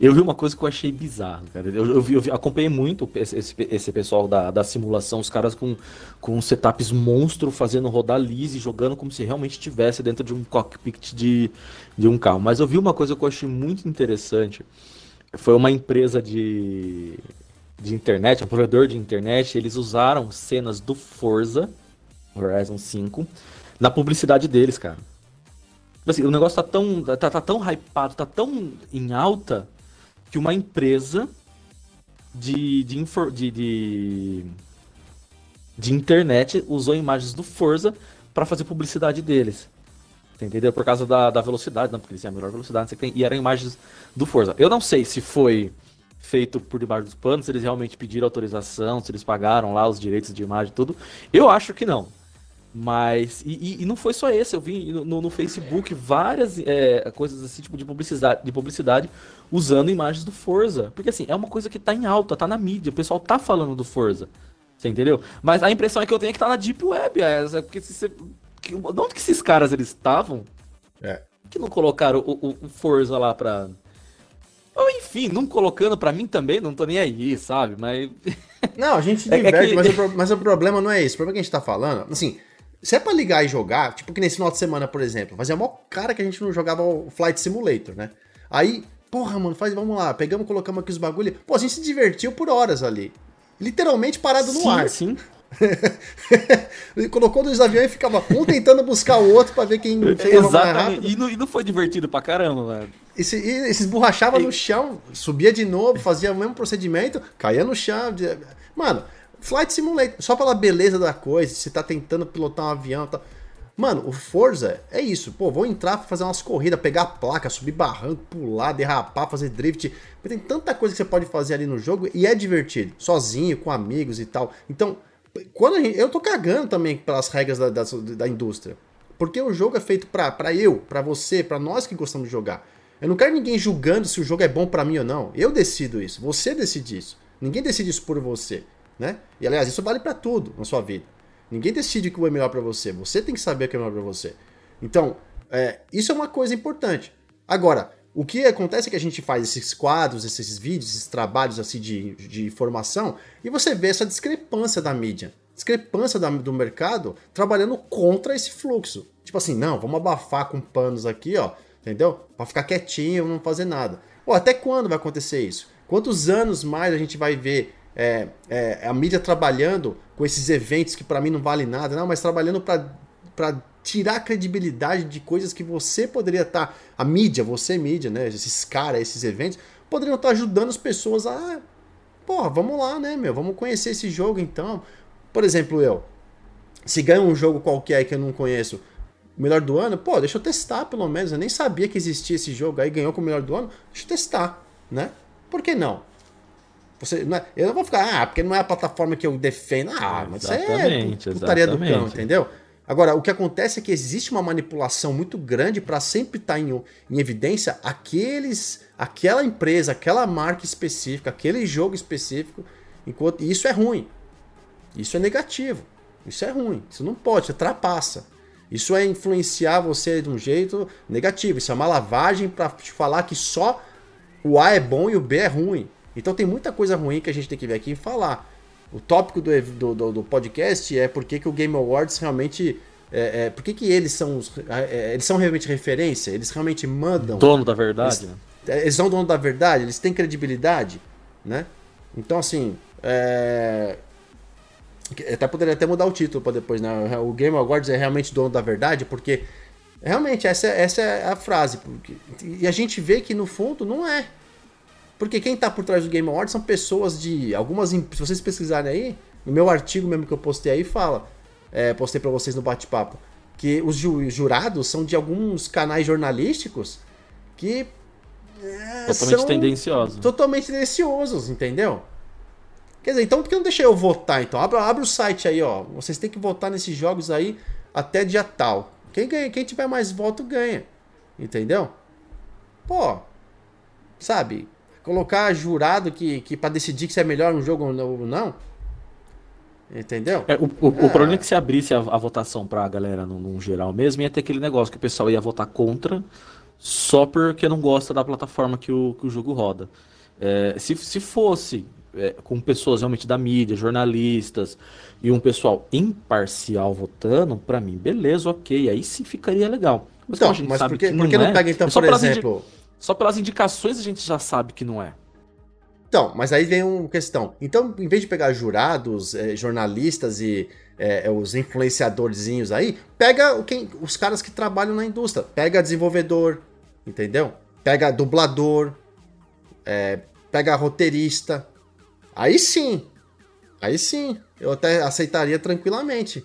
eu vi uma coisa que eu achei bizarro, cara. Eu, eu, vi, eu vi, acompanhei muito esse, esse pessoal da, da simulação, os caras com, com setups monstro fazendo rodar liso, jogando como se realmente estivesse dentro de um cockpit de... de um carro. Mas eu vi uma coisa que eu achei muito interessante. Foi uma empresa de, de internet, um provedor de internet. Eles usaram cenas do Forza Horizon cinco na publicidade deles, cara. Assim, o negócio tá tão, tá, tá tão hypado, tá tão em alta, que uma empresa de, de, infor, de, de, de internet usou imagens do Forza para fazer publicidade deles. Entendeu? Por causa da, da velocidade, não, porque eles têm a melhor velocidade, não sei o que tem, e eram imagens do Forza. Eu não sei se foi feito por debaixo dos panos, se eles realmente pediram autorização, se eles pagaram lá os direitos de imagem e tudo. Eu acho que não. Mas, e, e, e não foi só esse, eu vi no, no Facebook várias é, coisas assim, tipo de publicidade, de publicidade usando imagens do Forza. Porque assim, é uma coisa que tá em alta, tá na mídia, o pessoal tá falando do Forza. Você entendeu? Mas a impressão é que eu tenho é que tá na Deep Web, é, porque se você... Que, onde que esses caras eles estavam? É. Que não colocaram o, o, o Forza lá pra... Ou, enfim, não colocando pra mim também, não tô nem aí, sabe? Mas... Não, a gente se diverte, é que... mas, o, mas o problema não é esse. O problema que a gente tá falando, assim, se é pra ligar e jogar, tipo que nesse final de semana, por exemplo, fazia mó cara que a gente não jogava o Flight Simulator, né? Aí, porra, mano, faz, vamos lá, pegamos, colocamos aqui os bagulhos. Pô, a gente se divertiu por horas ali. Literalmente parado no sim, ar. Sim, sim. Ele colocou dois aviões e ficava um tentando buscar o outro pra ver quem chegava mais rápido. E não, e não foi divertido pra caramba, velho. E se, e se esborrachava e... no chão, subia de novo, fazia o mesmo procedimento, caía no chão. Mano, Flight Simulator, só pela beleza da coisa, você tá tentando pilotar um avião e tá... tal. Mano, o Forza é isso. Pô, vou entrar, fazer umas corridas, pegar a placa, subir barranco, pular, derrapar, fazer drift. Tem tanta coisa que você pode fazer ali no jogo e é divertido. Sozinho, com amigos e tal. Então, quando a gente, eu tô cagando também pelas regras da, da, da indústria. Porque o jogo é feito pra, pra eu, pra você, pra nós que gostamos de jogar. Eu não quero ninguém julgando se o jogo é bom pra mim ou não. Eu decido isso. Você decide isso. Ninguém decide isso por você, né? E, aliás, isso vale pra tudo na sua vida. Ninguém decide o que é melhor pra você. Você tem que saber o que é melhor pra você. Então, é, isso é uma coisa importante. Agora, o que acontece é que a gente faz esses quadros, esses vídeos, esses trabalhos assim de, de informação, e você vê essa discrepância da mídia, discrepância da, do mercado, trabalhando contra esse fluxo. Tipo assim, não, vamos abafar com panos aqui, ó, entendeu? Pra ficar quietinho, não fazer nada. Ou até quando vai acontecer isso? Quantos anos mais a gente vai ver... É, é, a mídia trabalhando com esses eventos que pra mim não vale nada, não, mas trabalhando pra, pra tirar a credibilidade de coisas que você poderia estar, tá, a mídia, você mídia, né, esses caras, esses eventos, poderiam estar tá ajudando as pessoas a, porra, vamos lá, né, meu, vamos conhecer esse jogo então. Por exemplo, eu, se ganho um jogo qualquer que eu não conheço, o melhor do ano, pô, deixa eu testar pelo menos, eu nem sabia que existia esse jogo, aí ganhou com o melhor do ano, deixa eu testar, né? Por que não? Você, não é, eu não vou ficar, ah, porque não é a plataforma que eu defendo, ah, mas isso é putaria do cão, entendeu? Agora, o que acontece é que existe uma manipulação muito grande para sempre estar em, em evidência aqueles, aquela empresa, aquela marca específica, aquele jogo específico, enquanto, e isso é ruim, isso é negativo, isso é ruim, isso não pode, isso trapaça. Isso é influenciar você de um jeito negativo, isso é uma lavagem para te falar que só o A é bom e o B é ruim. Então tem muita coisa ruim que a gente tem que vir aqui e falar. O tópico do, do, do, do podcast é por que que o Game Awards realmente... É, é, por que que eles são, os, é, eles são realmente referência? Eles realmente mandam... Dono da verdade. Eles, né? Eles são dono da verdade, eles têm credibilidade, né? Então, assim... É... Até poderia até mudar o título para depois, né? O Game Awards é realmente dono da verdade, porque... Realmente, essa, essa é a frase. Porque, e a gente vê que, no fundo, não é. Porque quem tá por trás do Game Awards são pessoas de... algumas. Se vocês pesquisarem aí, no meu artigo mesmo que eu postei aí, fala... É, postei para vocês no bate-papo. Que os ju, jurados são de alguns canais jornalísticos que... É, totalmente tendenciosos. Totalmente tendenciosos, entendeu? Quer dizer, então por que não deixa eu votar, então? Abre, abre o site aí, ó. Vocês têm que votar nesses jogos aí até dia tal. Quem, ganha, quem tiver mais voto ganha. Entendeu? Pô, sabe... Colocar jurado que, que para decidir se é melhor um jogo ou não. Entendeu? É, o, o, ah. o problema é que se abrisse a, a votação pra galera no, no geral mesmo, ia ter aquele negócio que o pessoal ia votar contra só porque não gosta da plataforma que o, que o jogo roda. É, se, se fosse é, com pessoas realmente da mídia, jornalistas e um pessoal imparcial votando, pra mim, beleza, ok, aí sim ficaria legal. Mas então, como a gente mas sabe por que, que por que não, não é, pega então, é por exemplo... Só pelas indicações a gente já sabe que não é. Então, mas aí vem uma questão. Então, em vez de pegar jurados, eh, jornalistas e eh, os influenciadorzinhos aí, pega quem, os caras que trabalham na indústria. Pega desenvolvedor, entendeu? Pega dublador, eh, pega roteirista. Aí sim, aí sim, eu até aceitaria tranquilamente.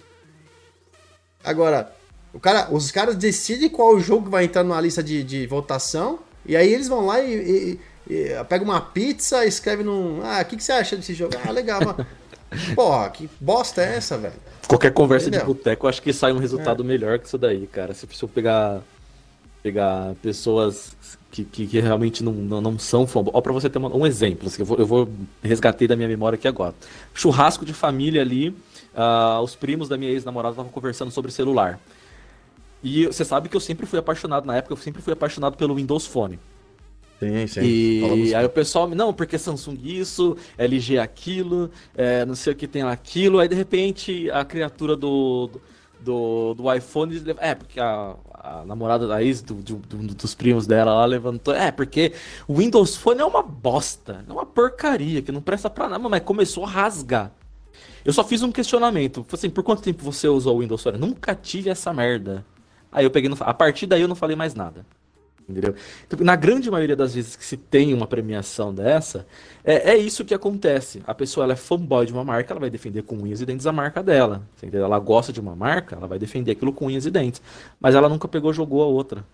Agora, o cara, os caras decidem qual jogo vai entrar na lista de, de votação. E aí eles vão lá e, e, e pega uma pizza e escreve num... Ah, o que, que você acha desse jogo? Ah, legal, mano. Porra, que bosta é essa, velho? Qualquer conversa Entendeu? de boteco, eu acho que sai um resultado é. melhor que isso daí, cara. Se eu pegar, pegar pessoas que, que, que realmente não, não, não são fã... Ó, pra você ter um, um exemplo, assim, eu, vou, eu vou resgatei da minha memória aqui agora. Churrasco de família ali, uh, os primos da minha ex-namorada estavam conversando sobre celular. E você sabe que eu sempre fui apaixonado, na época, eu sempre fui apaixonado pelo Windows Phone. Sim, sim. E Falamos. aí o pessoal, não, porque Samsung isso, L G aquilo, é, não sei o que tem lá aquilo. Aí de repente a criatura do, do, do iPhone, é, porque a, a namorada da ex, do, do, do, dos primos dela lá levantou, é, porque o Windows Phone é uma bosta, é uma porcaria, que não presta pra nada, mas começou a rasgar. Eu só fiz um questionamento, assim, por quanto tempo você usou o Windows Phone? Eu nunca tive essa merda. Aí eu peguei, no... a partir daí eu não falei mais nada, entendeu? Então, na grande maioria das vezes que se tem uma premiação dessa, é, é isso que acontece. A pessoa ela é fanboy de uma marca, ela vai defender com unhas e dentes a marca dela, entendeu? Ela gosta de uma marca, ela vai defender aquilo com unhas e dentes, mas ela nunca pegou, jogou a outra.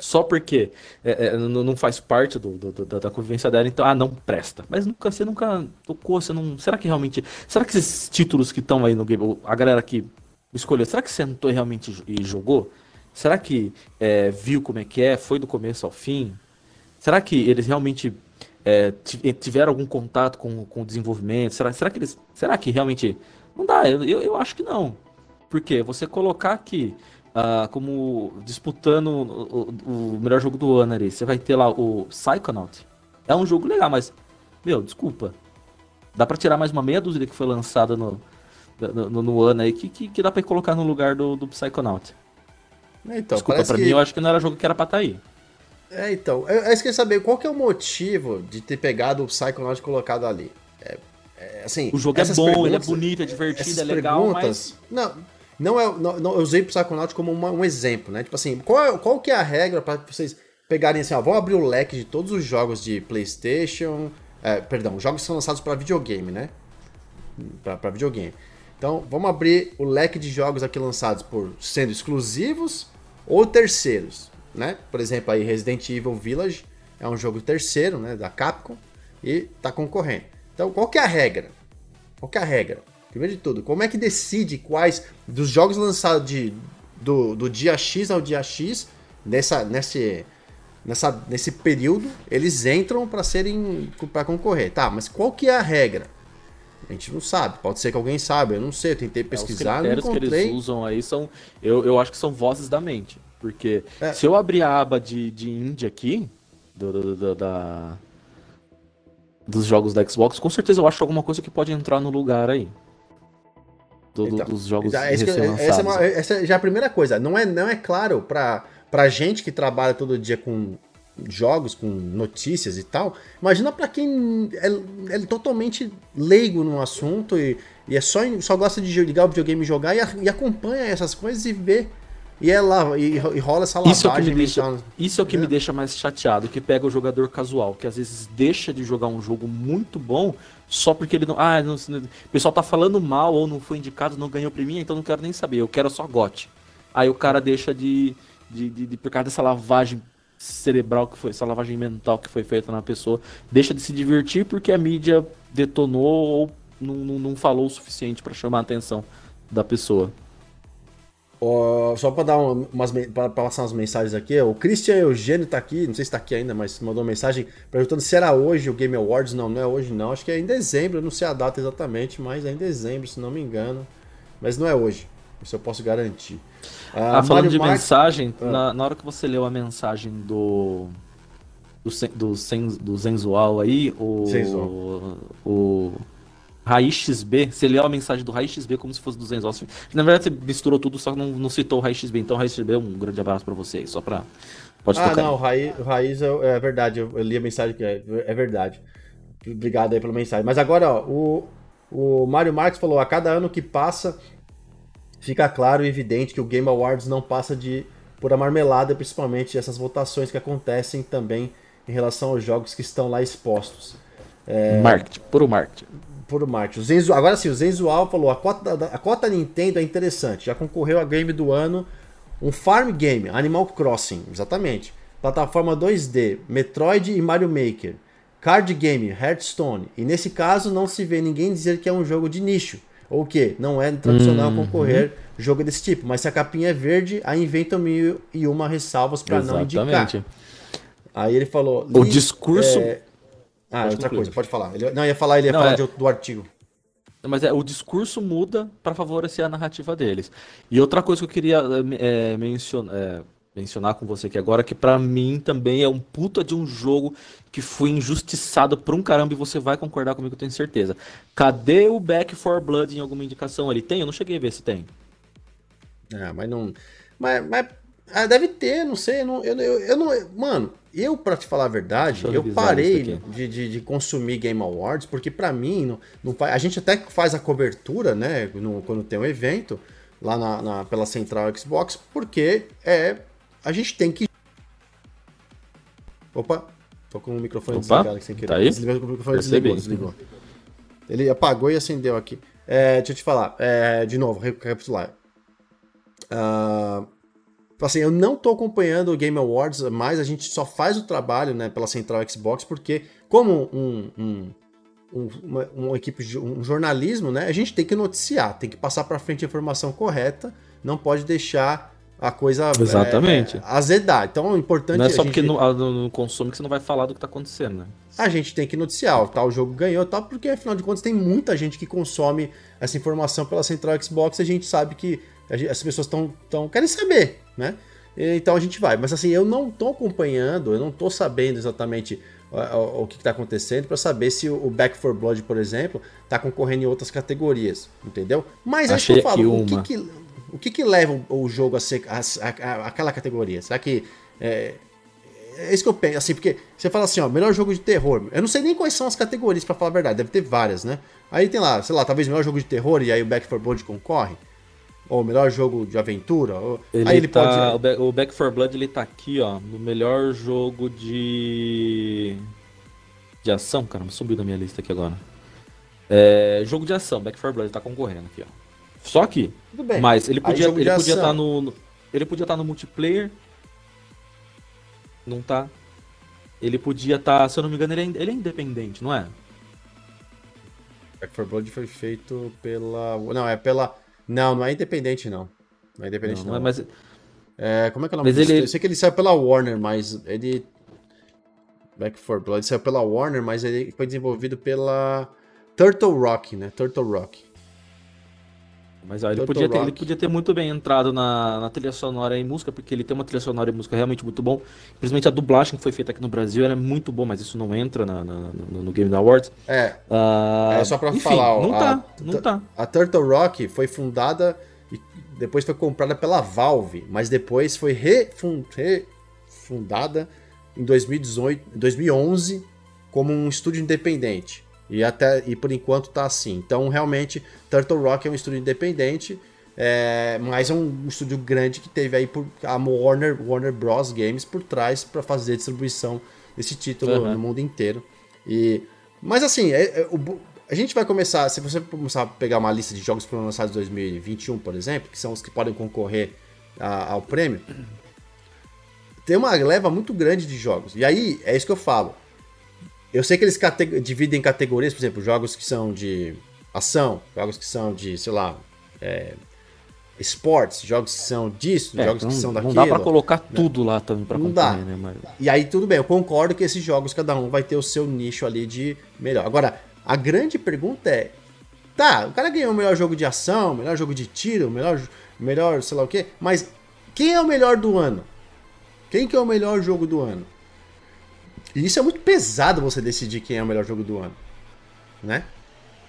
Só porque é, é, não faz parte do, do, do, da convivência dela, então, ah, não presta. Mas nunca, você nunca tocou, você não... Será que realmente... Será que esses títulos que estão aí no game, a galera que... escolheu, será que sentou realmente e jogou? Será que é, viu como é que é? Foi do começo ao fim? Será que eles realmente é, tiveram algum contato com, com o desenvolvimento? Será, será, que eles, será que realmente... Não dá, eu, eu acho que não. Por quê? Você colocar aqui ah, como disputando o, o melhor jogo do ano ali, você vai ter lá o Psychonauts. É um jogo legal, mas, meu, desculpa. Dá pra tirar mais uma meia dúzia que foi lançada no... No, no, no ano aí, que, que, que dá pra colocar no lugar do, do Psychonaut. Então, Desculpa, pra que... mim eu acho que não era jogo que era pra tá aí. É, então, eu, eu esqueci saber qual que é o motivo de ter pegado o Psychonaut e colocado ali. É, é, assim, o jogo é bom, ele é bonito, é divertido, é legal, mas... Não, não é, não, não, eu usei o Psychonaut como uma, um exemplo, né? Tipo assim, qual, qual que é a regra pra vocês pegarem assim, ó, vamos abrir o leque de todos os jogos de PlayStation... É, perdão, jogos que são lançados pra videogame, né? Pra, pra videogame. Então, vamos abrir o leque de jogos aqui lançados por sendo exclusivos ou terceiros, né? Por exemplo, aí Resident Evil Village é um jogo terceiro, né, da Capcom e tá concorrendo. Então, qual que é a regra? Qual que é a regra? Primeiro de tudo, como é que decide quais dos jogos lançados de, do, do dia X ao dia X, nessa, nesse, nessa, nesse período, eles entram para serem, para concorrer. Tá, mas qual que é a regra? A gente não sabe, pode ser que alguém saiba, eu não sei, eu tentei pesquisar, não encontrei. Os critérios que eles usam aí são, eu, eu acho que são vozes da mente, porque é. se eu abrir a aba de, de indie aqui, do, do, do, da, dos jogos da Xbox, com certeza eu acho alguma coisa que pode entrar no lugar aí, do, então, dos jogos então, recém-lançados. Essa, é uma, essa já é a primeira coisa, não é, não é claro pra, pra gente que trabalha todo dia com jogos, com notícias e tal, imagina pra quem é, é totalmente leigo no assunto e, e é só, só gosta de ligar o videogame e jogar e, a, e acompanha essas coisas e vê, e é lá, e, e rola essa lavagem. Isso é o que, me deixa, isso é o que é. me deixa mais chateado, que pega o jogador casual, que às vezes deixa de jogar um jogo muito bom só porque ele não, ah, não, o pessoal tá falando mal ou não foi indicado, não ganhou pra mim, então não quero nem saber, eu quero só G O T. Aí o cara deixa de, de, de, de por causa dessa lavagem cerebral que foi, essa lavagem mental que foi feita na pessoa, deixa de se divertir porque a mídia detonou ou não, não, não falou o suficiente para chamar a atenção da pessoa. Oh, só para dar um, umas, pra passar umas mensagens aqui, o Christian Eugênio tá aqui, não sei se tá aqui ainda, mas mandou uma mensagem perguntando se era hoje o Game Awards. Não, não é hoje não, acho que é em dezembro, eu não sei a data exatamente, mas é em dezembro, se não me engano, mas não é hoje. Isso eu posso garantir. Ah, ah, falando Mario de Marques... mensagem, ah. na, na hora que você leu a mensagem do do, do, do Zenzual aí, o, Zenzual. o o Raiz X B, você leu a mensagem do Raiz X B como se fosse do Zenzual. Na verdade, você misturou tudo, só que não, não citou o Raiz X B. Então, Raiz X B, um grande abraço pra você aí, só pra... Pode ah, tocar. Não, o Raiz, Raiz é, é verdade, eu, eu li a mensagem, que é, é verdade. Obrigado aí pela mensagem. Mas agora, ó, o, o Mario Marques falou, a cada ano que passa... Fica claro e evidente que o Game Awards não passa de pura marmelada, principalmente essas votações que acontecem também em relação aos jogos que estão lá expostos. É... Marketing, puro marketing. Puro marketing. O Zenzu... Agora sim, o Zenzual falou, a cota, da... a cota Nintendo é interessante, já concorreu a game do ano, um farm game, Animal Crossing, exatamente, plataforma dois D, Metroid e Mario Maker, card game, Hearthstone, e nesse caso não se vê ninguém dizer que é um jogo de nicho, ou que não é tradicional uhum. concorrer jogo desse tipo, mas se a capinha é verde, aí inventam mil e uma ressalvas para não indicar. Aí ele falou... O discurso... É... Ah, outra coisa, pode falar. Ele... Não, ia falar, ele ia não, falar é... de, do artigo. Mas é, o discurso muda para favorecer a narrativa deles. E outra coisa que eu queria é, mencionar... É... mencionar com você aqui agora, que pra mim também é um puta de um jogo que foi injustiçado por um caramba, e você vai concordar comigo, eu tenho certeza. Cadê o Back four Blood em alguma indicação ali? Tem? Eu não cheguei a ver se tem. Ah, mas não... Mas, mas ah, deve ter, não sei. Não, eu, eu, eu não... Eu, mano, eu, pra te falar a verdade, eu parei de, de, de consumir Game Awards, porque pra mim, não, não, a gente até faz a cobertura, né, no, quando tem um evento, lá na, na, pela Central Xbox, porque é... A gente tem que... Opa, tô com o microfone desligado aqui sem querer. Tá aí? Desligou, o microfone desligou, desligou. Ele apagou e acendeu aqui. É, deixa eu te falar, é, de novo, recapitular. Uh, assim, eu não tô acompanhando o Game Awards, mas a gente só faz o trabalho, né, pela Central Xbox, porque como um... um Um, uma, uma equipe de um jornalismo, né, a gente tem que noticiar, tem que passar para frente a informação correta, não pode deixar a coisa Exatamente. É, azedar. Então é importante... Não é só a gente... porque não, não consome que você não vai falar do que tá acontecendo, né? A gente tem que noticiar, o tal jogo ganhou, tal, porque afinal de contas tem muita gente que consome essa informação pela Central Xbox, e a gente sabe que gente, as pessoas tão, tão, querem saber, né? Então a gente vai. Mas assim, eu não tô acompanhando, eu não tô sabendo exatamente... o que está acontecendo, para saber se o Back four Blood, por exemplo, está concorrendo em outras categorias, entendeu? Mas acho que eu falo, o que, que, o que, que leva o jogo a ser a, a, a, aquela categoria? Será que... É, é isso que eu penso, assim, porque você fala assim, ó, melhor jogo de terror, eu não sei nem quais são as categorias, para falar a verdade, deve ter várias, né? Aí tem lá, sei lá, talvez melhor jogo de terror, e aí o Back four Blood concorre, ou melhor jogo de aventura, ou... ele aí ele tá... pode... O Back four Blood, ele tá aqui, ó, no melhor jogo de... de ação, caramba, subiu da minha lista aqui agora. É... Jogo de ação, Back four Blood, ele tá concorrendo aqui, ó. Só que, tudo bem. Mas ele podia ele podia estar no, no ele podia estar no multiplayer, não tá? Ele podia estar, se eu não me engano, ele é, ele é independente, não é? Back four Blood foi feito pela, não é pela, não, não é independente não, não é independente não. não. Mas, mas... É, como é que é o nome disso? Ele... Eu sei que ele saiu pela Warner, mas ele Back four Blood saiu pela Warner, mas ele foi desenvolvido pela Turtle Rock, né? Turtle Rock. Mas ó, ele, podia ter, ele podia ter muito bem entrado na, na trilha sonora e música, porque ele tem uma trilha sonora e música realmente muito bom. Principalmente a dublagem que foi feita aqui no Brasil era muito boa, mas isso não entra na, na, no, no Game Awards. É, uh, é só pra enfim, falar. Não, a, tá, não a, tá. A Turtle Rock foi fundada e depois foi comprada pela Valve, mas depois foi refund, refundada em dois mil e dezoito, dois mil e onze como um estúdio independente. E, até, e por enquanto tá assim. Então, realmente, Turtle Rock é um estúdio independente, é, mas é um estúdio grande que teve aí por, a Warner, Warner Bros. Games por trás para fazer a distribuição desse título uhum. no mundo inteiro. E, mas assim, é, é, o, a gente vai começar, se você começar a pegar uma lista de jogos que foram lançados em dois mil e vinte e um, por exemplo, que são os que podem concorrer a, ao prêmio, tem uma leva muito grande de jogos. E aí, é isso que eu falo. Eu sei que eles categ- dividem em categorias, por exemplo, jogos que são de ação, jogos que são de, sei lá, é, esportes, jogos que são disso, é, jogos não, que são daquilo. Não dá pra colocar né? tudo lá também pra acompanhar, né? Mas... E aí tudo bem, eu concordo que esses jogos, cada um vai ter o seu nicho ali de melhor. Agora, a grande pergunta é, tá, o cara ganhou o melhor jogo de ação, o melhor jogo de tiro, o melhor, melhor sei lá o quê, mas quem é o melhor do ano? Quem que é o melhor jogo do ano? E isso é muito pesado você decidir quem é o melhor jogo do ano, né?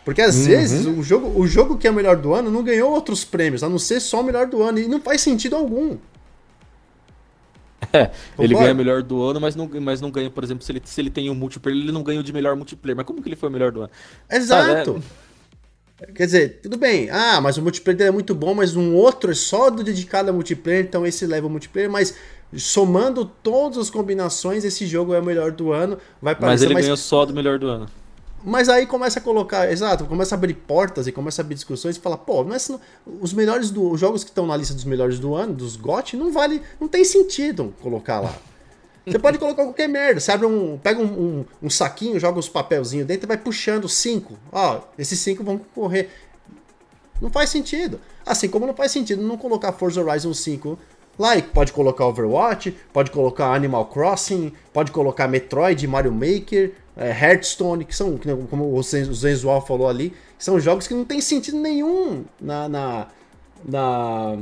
Porque às uhum. vezes o jogo, o jogo que é o melhor do ano não ganhou outros prêmios, a não ser só o melhor do ano, e não faz sentido algum. É, ele Concordo? ganha o melhor do ano, mas não, mas não ganha, por exemplo, se ele, se ele tem o um multiplayer, ele não ganha o de melhor multiplayer, mas como que ele foi o melhor do ano? Exato! Ah, é... Quer dizer, tudo bem, ah, mas o multiplayer é muito bom, mas um outro é só do dedicado a multiplayer, então esse leva o multiplayer, mas... Somando todas as combinações, esse jogo é o melhor do ano. Vai parecer, mas ele mas... ganhou só do melhor do ano. Mas aí começa a colocar, exato, começa a abrir portas e começa a abrir discussões e fala, pô, mas os melhores do... os jogos que estão na lista dos melhores do ano, dos G O T, não vale, não tem sentido colocar lá. Você pode colocar qualquer merda, você abre um, pega um, um, um saquinho, joga os papelzinhos dentro e vai puxando cinco. Ó, esses cinco vão concorrer. Não faz sentido. Assim como não faz sentido não colocar Forza Horizon cinco lá, e pode colocar Overwatch, pode colocar Animal Crossing, pode colocar Metroid, Mario Maker, é, Hearthstone, que são, como o Zenzual falou ali, que são jogos que não tem sentido nenhum na, na, na,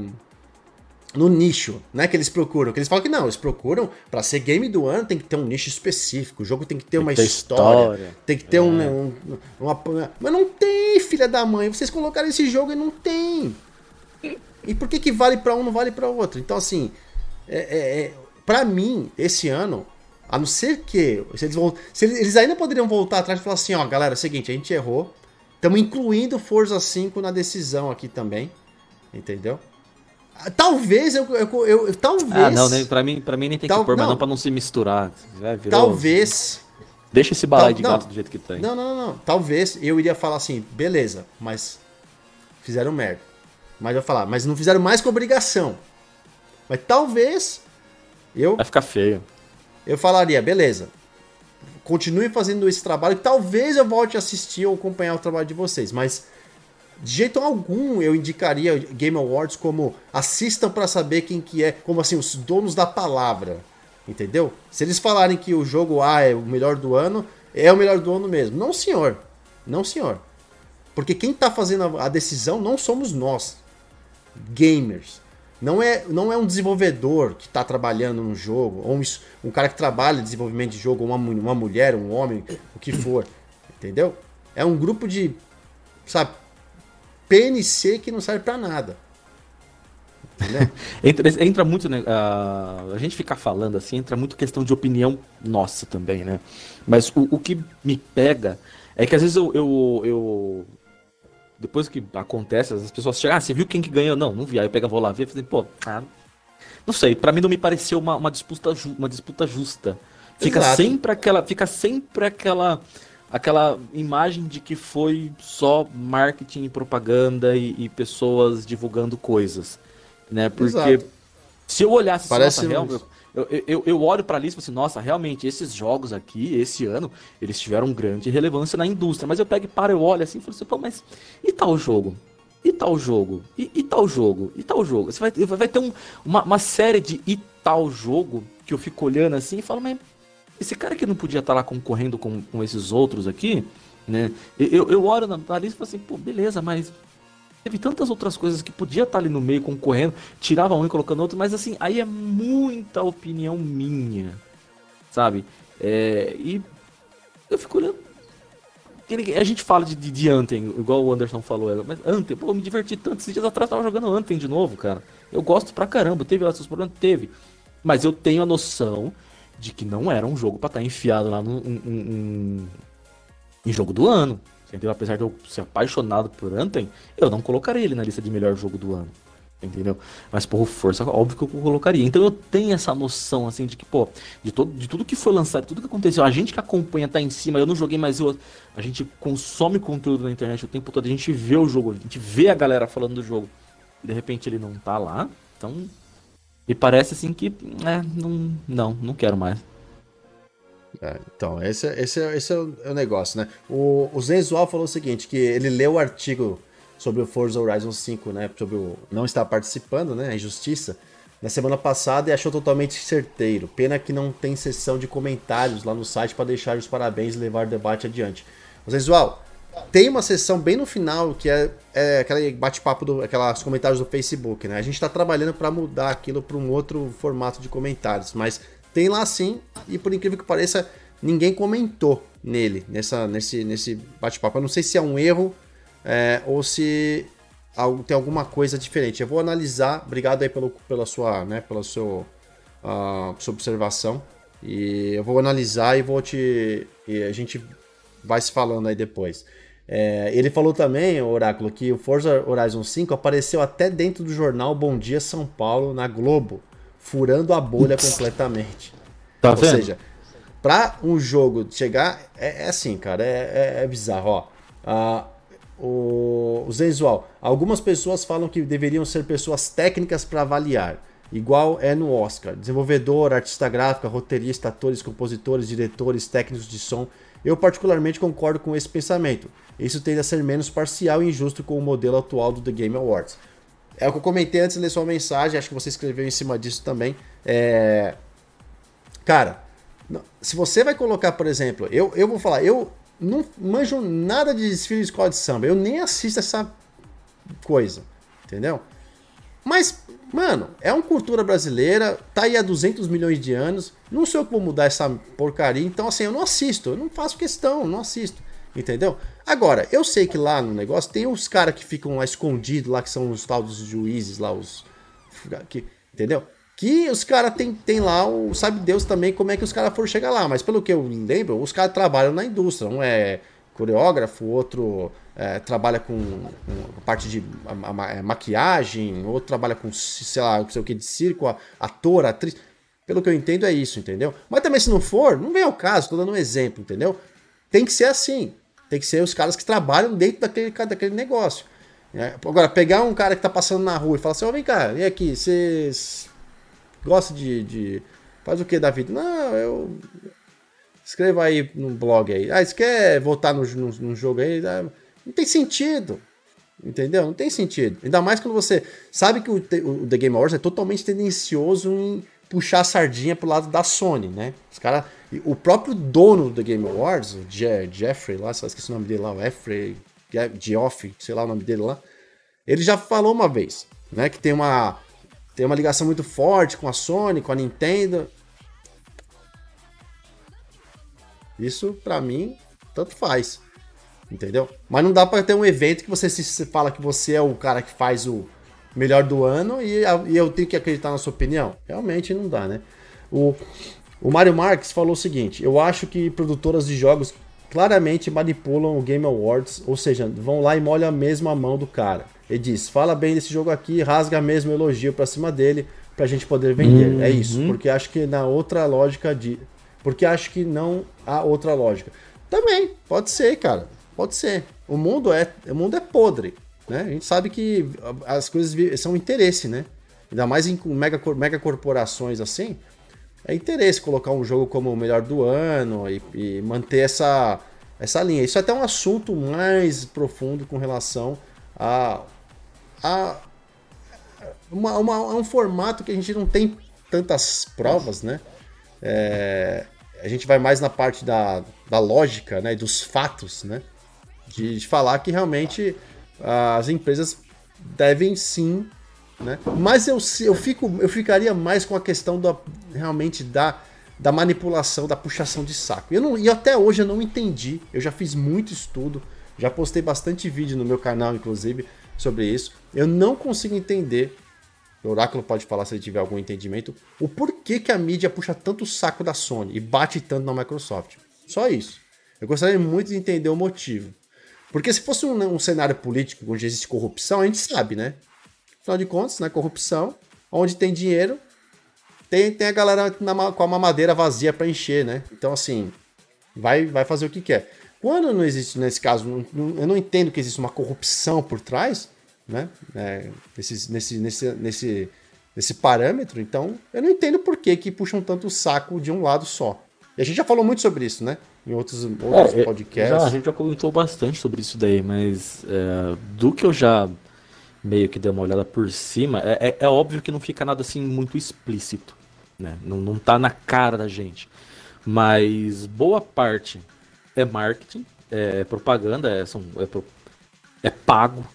no nicho, né, que eles procuram. Que eles falam que não, eles procuram, pra ser game do ano tem que ter um nicho específico, o jogo tem que ter tem uma ter história, história, tem que ter é. um, um uma, mas não tem, filha da mãe, vocês colocaram esse jogo e não tem. E por que que vale pra um não vale pra outro? Então, assim, é, é, pra mim, esse ano, a não ser que... Se eles, vão, se eles, eles ainda poderiam voltar atrás e falar assim, ó, galera, é o seguinte, a gente errou. Estamos incluindo Forza cinco na decisão aqui também. Entendeu? Talvez eu... eu, eu talvez... Ah, não, né? pra, mim, pra mim nem tem tal, que pôr, mas não pra não se misturar. Já virou, talvez... Deixa esse balaio de gato do jeito que tem. Não, não, não, não. Talvez eu iria falar assim, beleza, mas fizeram merda. Mas eu vou falar, mas não fizeram mais com obrigação. Mas talvez eu... Vai ficar feio. Eu falaria, beleza, continue fazendo esse trabalho, que talvez eu volte a assistir ou acompanhar o trabalho de vocês. Mas de jeito algum eu indicaria Game Awards como assistam pra saber quem que é, como assim, os donos da palavra. Entendeu? Se eles falarem que o jogo A é o melhor do ano, é o melhor do ano mesmo. Não, senhor. Não, senhor. Porque quem tá fazendo a decisão não somos nós. Gamers. Não é, não é um desenvolvedor que está trabalhando num jogo, ou um, um cara que trabalha em desenvolvimento de jogo, ou uma, uma mulher, um homem, o que for. Entendeu? É um grupo de, sabe, P N C que não serve pra nada. Né? entra, entra muito, né, a, a gente ficar falando assim, entra muito questão de opinião nossa também, né? Mas o, o que me pega é que às vezes eu... eu, eu... Depois que acontece, as pessoas chegam, ah, você viu quem que ganhou? Não, não vi. Aí eu pego, vou lá ver e falei, pô, ah, não sei, pra mim não me pareceu uma, uma, disputa, ju- uma disputa justa. Fica sempre aquela, fica sempre aquela, aquela imagem de que foi só marketing e propaganda e, e pessoas divulgando coisas, né? Porque Exato. se eu olhasse... Parece nossa, eu, eu, eu olho pra lista e falo assim, nossa, realmente, esses jogos aqui, esse ano, eles tiveram grande relevância na indústria. Mas eu pego e paro, eu olho assim e falo assim, pô, mas e tal jogo? E tal jogo? E, e tal jogo? E tal jogo? Você vai, vai ter um, uma, uma série de e tal jogo que eu fico olhando assim e falo, mas esse cara que não podia estar lá concorrendo com, com esses outros aqui, né? Eu, eu olho na, na lista e falo assim, pô, beleza, mas... Teve tantas outras coisas que podia estar ali no meio concorrendo, tirava um e colocando outro, mas assim, aí é muita opinião minha, sabe? É, e eu fico olhando. A gente fala de, de, de Anthem, igual o Anderson falou, mas Anthem, pô, eu me diverti tanto. Esses dias atrás eu tava jogando Anthem de novo, cara. Eu gosto pra caramba, teve lá seus problemas? Teve. Mas eu tenho a noção de que não era um jogo pra estar enfiado lá no, um, um, um, em jogo do ano. Entendeu? Apesar de eu ser apaixonado por Anthem, eu não colocaria ele na lista de melhor jogo do ano, entendeu? Mas, porra, Forza, óbvio que eu colocaria. Então eu tenho essa noção, assim, de que, pô, de, todo, de tudo que foi lançado, tudo que aconteceu, a gente que acompanha tá em cima, eu não joguei, mas eu, a gente consome conteúdo na internet o tempo todo, a gente vê o jogo, a gente vê a galera falando do jogo, e de repente ele não tá lá, então, me parece, assim, que, é, não, não, não quero mais. É, então, esse, esse, esse é o negócio, né? O, o Zenzual falou o seguinte, que ele leu o artigo sobre o Forza Horizon cinco, né? Sobre o não estar participando, né? A injustiça, na semana passada e achou totalmente certeiro. Pena que não tem sessão de comentários lá no site para deixar os parabéns e levar o debate adiante. O Zenzual, tem uma sessão bem no final que é, é aquele bate-papo, do, aquelas comentários do Facebook, né? A gente tá trabalhando para mudar aquilo para um outro formato de comentários, mas... Tem lá sim, e por incrível que pareça, ninguém comentou nele, nessa, nesse, nesse bate-papo. Eu não sei se é um erro é, ou se tem alguma coisa diferente. Eu vou analisar, obrigado aí pelo, pela sua, né, pela seu, uh, sua observação. E eu vou analisar e vou te. E a gente vai se falando aí depois. É, ele falou também, Oráculo, que o Forza Horizon cinco apareceu até dentro do jornal Bom Dia São Paulo, na Globo. Furando a bolha completamente. Tá Ou vendo? Seja, pra um jogo chegar, é, é assim, cara, é, é, é bizarro, ó. Ah, o, o Zenzual, algumas pessoas falam que deveriam ser pessoas técnicas para avaliar, igual é no Oscar. Desenvolvedor, artista gráfica, roteirista, atores, compositores, diretores, técnicos de som. Eu particularmente concordo com esse pensamento. Isso tende a ser menos parcial e injusto com o modelo atual do The Game Awards. É o que eu comentei antes de ler sua mensagem, acho que você escreveu em cima disso também. É... Cara, se você vai colocar, por exemplo, eu, eu vou falar, eu não manjo nada de desfile de escola de samba, eu nem assisto essa coisa, entendeu? Mas, mano, é uma cultura brasileira, tá aí há duzentos milhões de anos, não sei o que vou mudar essa porcaria, então assim, eu não assisto, eu não faço questão, não assisto. Entendeu? Agora, eu sei que lá no negócio tem os caras que ficam lá escondidos, lá que são os tal dos juízes, lá os... Que, entendeu? Que os caras tem, tem lá, o, sabe Deus também como é que os caras foram chegar lá, mas pelo que eu lembro, os caras trabalham na indústria, um é coreógrafo, outro é, trabalha com, com parte de a, a, maquiagem, outro trabalha com, sei lá, não sei o que, de circo, a, ator, atriz, pelo que eu entendo é isso, entendeu? Mas também se não for, não vem ao caso, tô dando um exemplo, entendeu? Tem que ser assim. Tem que ser os caras que trabalham dentro daquele, daquele negócio. É, agora, pegar um cara que tá passando na rua e falar assim, ó, oh, vem cá, vem aqui, você gosta de, de... Faz o que da vida? Não, eu... Escreva aí num blog aí. Ah, você quer votar no, no, no jogo aí? Não tem sentido. Entendeu? Não tem sentido. Ainda mais quando você... Sabe que o, o The Game Awards é totalmente tendencioso em puxar a sardinha pro lado da Sony, né? Os caras... O próprio dono do Game Awards, o Je- Jeffrey lá, só esqueci o nome dele lá, o Jeffrey, Geoff, sei lá o nome dele lá, ele já falou uma vez, né, que tem uma, tem uma ligação muito forte com a Sony, com a Nintendo. Isso, pra mim, tanto faz, entendeu? Mas não dá pra ter um evento que você se fala que você é o cara que faz o melhor do ano e, a, e eu tenho que acreditar na sua opinião. Realmente não dá, né? O... O Mario Marques falou o seguinte, eu acho que produtoras de jogos claramente manipulam o Game Awards, ou seja, vão lá e molham mesmo a mão do cara. Ele diz, fala bem desse jogo aqui, rasga mesmo o elogio pra cima dele, pra gente poder vender. Uhum. É isso, porque acho que na outra lógica de... Porque acho que não há outra lógica. Também, pode ser, cara. Pode ser. O mundo é, o mundo é podre, né? A gente sabe que as coisas são interesse, né? Ainda mais em mega, mega corporações assim. É interesse colocar um jogo como o melhor do ano e, e manter essa, essa linha. Isso é até um assunto mais profundo com relação a, a uma, uma, um formato que a gente não tem tantas provas, né? É, a gente vai mais na parte da, da lógica, né? Dos fatos, né? De, de falar que realmente as empresas devem sim... Né? Mas eu, eu, fico, eu ficaria mais com a questão da, realmente da, da manipulação, da puxação de saco. Eu não, e até hoje eu não entendi, eu já fiz muito estudo, já postei bastante vídeo no meu canal, inclusive, sobre isso. Eu não consigo entender, o Oráculo pode falar se ele tiver algum entendimento, o porquê que a mídia puxa tanto o saco da Sony e bate tanto na Microsoft. Só isso. Eu gostaria muito de entender o motivo. Porque se fosse um, um cenário político onde existe corrupção, a gente sabe, né? Afinal de contas, né, corrupção, onde tem dinheiro, tem, tem a galera na, com a mamadeira vazia para encher, né? Então, assim, vai, vai fazer o que quer. Quando não existe, nesse caso, não, não, eu não entendo que existe uma corrupção por trás, né? É, nesse, nesse, nesse, nesse, nesse parâmetro, então, eu não entendo por que que puxam tanto o saco de um lado só. E a gente já falou muito sobre isso, né? Em outros, outros é, podcasts. Já, a gente já comentou bastante sobre isso daí, mas é, do que eu já... meio que deu uma olhada por cima, é, é, é óbvio que não fica nada assim muito explícito, né? Não, não tá na cara da gente, mas boa parte é marketing, é propaganda, é, são, é, pro, é pago,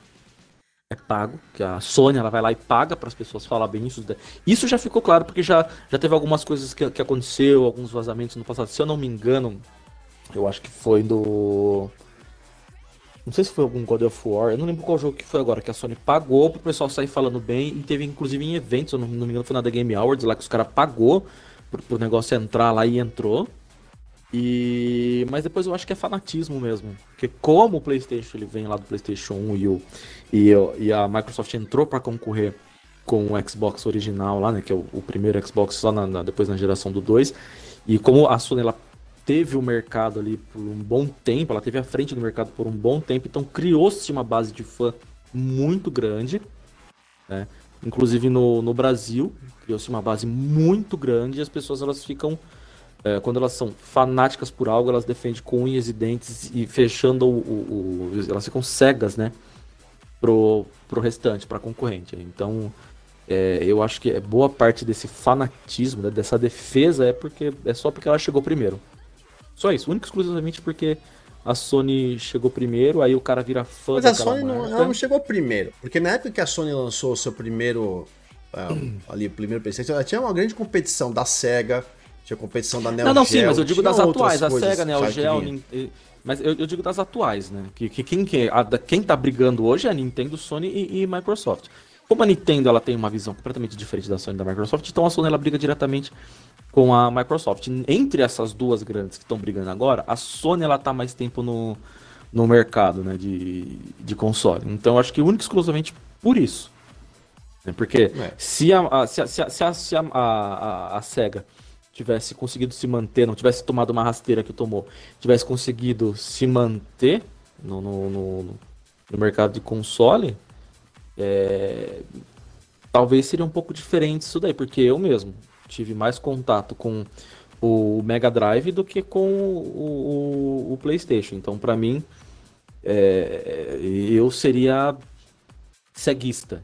é pago, que a Sony ela vai lá e paga para as pessoas falar bem isso. Isso já ficou claro porque já, já teve algumas coisas que, que aconteceu, alguns vazamentos no passado, se eu não me engano, eu acho que foi do... Não sei se foi algum God of War, eu não lembro qual jogo que foi agora, que a Sony pagou pro pessoal sair falando bem, e teve inclusive em eventos, eu não, não me engano, foi na The Game Awards, lá que os caras pagou pro, pro negócio entrar lá e entrou. E... Mas depois eu acho que é fanatismo mesmo, porque como o PlayStation, ele vem lá do PlayStation um e, o, e, e a Microsoft entrou pra concorrer com o Xbox original lá, né, que é o, o primeiro Xbox só na, na, depois na geração do dois, e como a Sony, ela... teve o mercado ali por um bom tempo, ela teve à frente do mercado por um bom tempo, então criou-se uma base de fã muito grande, né? Inclusive no, no Brasil, criou-se uma base muito grande, e as pessoas elas ficam, é, quando elas são fanáticas por algo, elas defendem com unhas e dentes e fechando o... o, o elas ficam cegas, né, pro, pro restante, pra concorrente. Então, é, eu acho que boa parte desse fanatismo, né, dessa defesa, é, porque, é só porque ela chegou primeiro. Só isso, único exclusivamente porque a Sony chegou primeiro, aí o cara vira fã. Mas a Sony não, ela não chegou primeiro, porque na época que a Sony lançou o seu primeiro um, ali, o primeiro PlayStation, ela tinha uma grande competição da Sega, tinha competição da Neo Geo. Não, não, sim, mas eu digo das atuais, a Sega, Neo Geo, mas eu, eu digo das atuais, né? Que, que quem, que, a, quem tá brigando hoje é a Nintendo, Sony e, e Microsoft. Como a Nintendo ela tem uma visão completamente diferente da Sony e da Microsoft, então a Sony ela briga diretamente com a Microsoft. Entre essas duas grandes que estão brigando agora, a Sony ela tá mais tempo no, no mercado, né, de, de console. Então acho que única e exclusivamente por isso. Porque é. se, a, se, a, se, a, se, a, se a, a, a Sega tivesse conseguido se manter, não tivesse tomado uma rasteira que tomou, tivesse conseguido se manter no, no, no, no mercado de console, é, talvez seria um pouco diferente isso daí, porque eu mesmo tive mais contato com o Mega Drive do que com o, o, o PlayStation. Então, para mim, é, eu seria ceguista,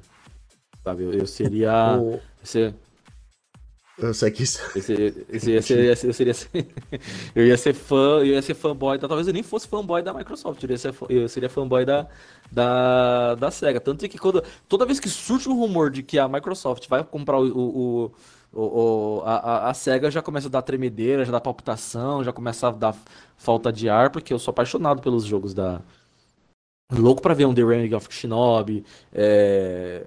sabe? Eu, eu seria... O... Ser... Eu, ceguista. Eu, ser, eu, ser, eu, ser, eu, ser, eu seria... eu ia ser fã, eu ia ser fanboy, da... talvez eu nem fosse fanboy da Microsoft, eu, ia ser, eu seria fanboy da, da, da Sega. Tanto que quando, toda vez que surge um rumor de que a Microsoft vai comprar o... o, o O, o, a, a SEGA já começa a dar tremedeira, já dá palpitação, já começa a dar falta de ar, porque eu sou apaixonado pelos jogos da... Louco pra ver um The Remedy of Shinobi, é...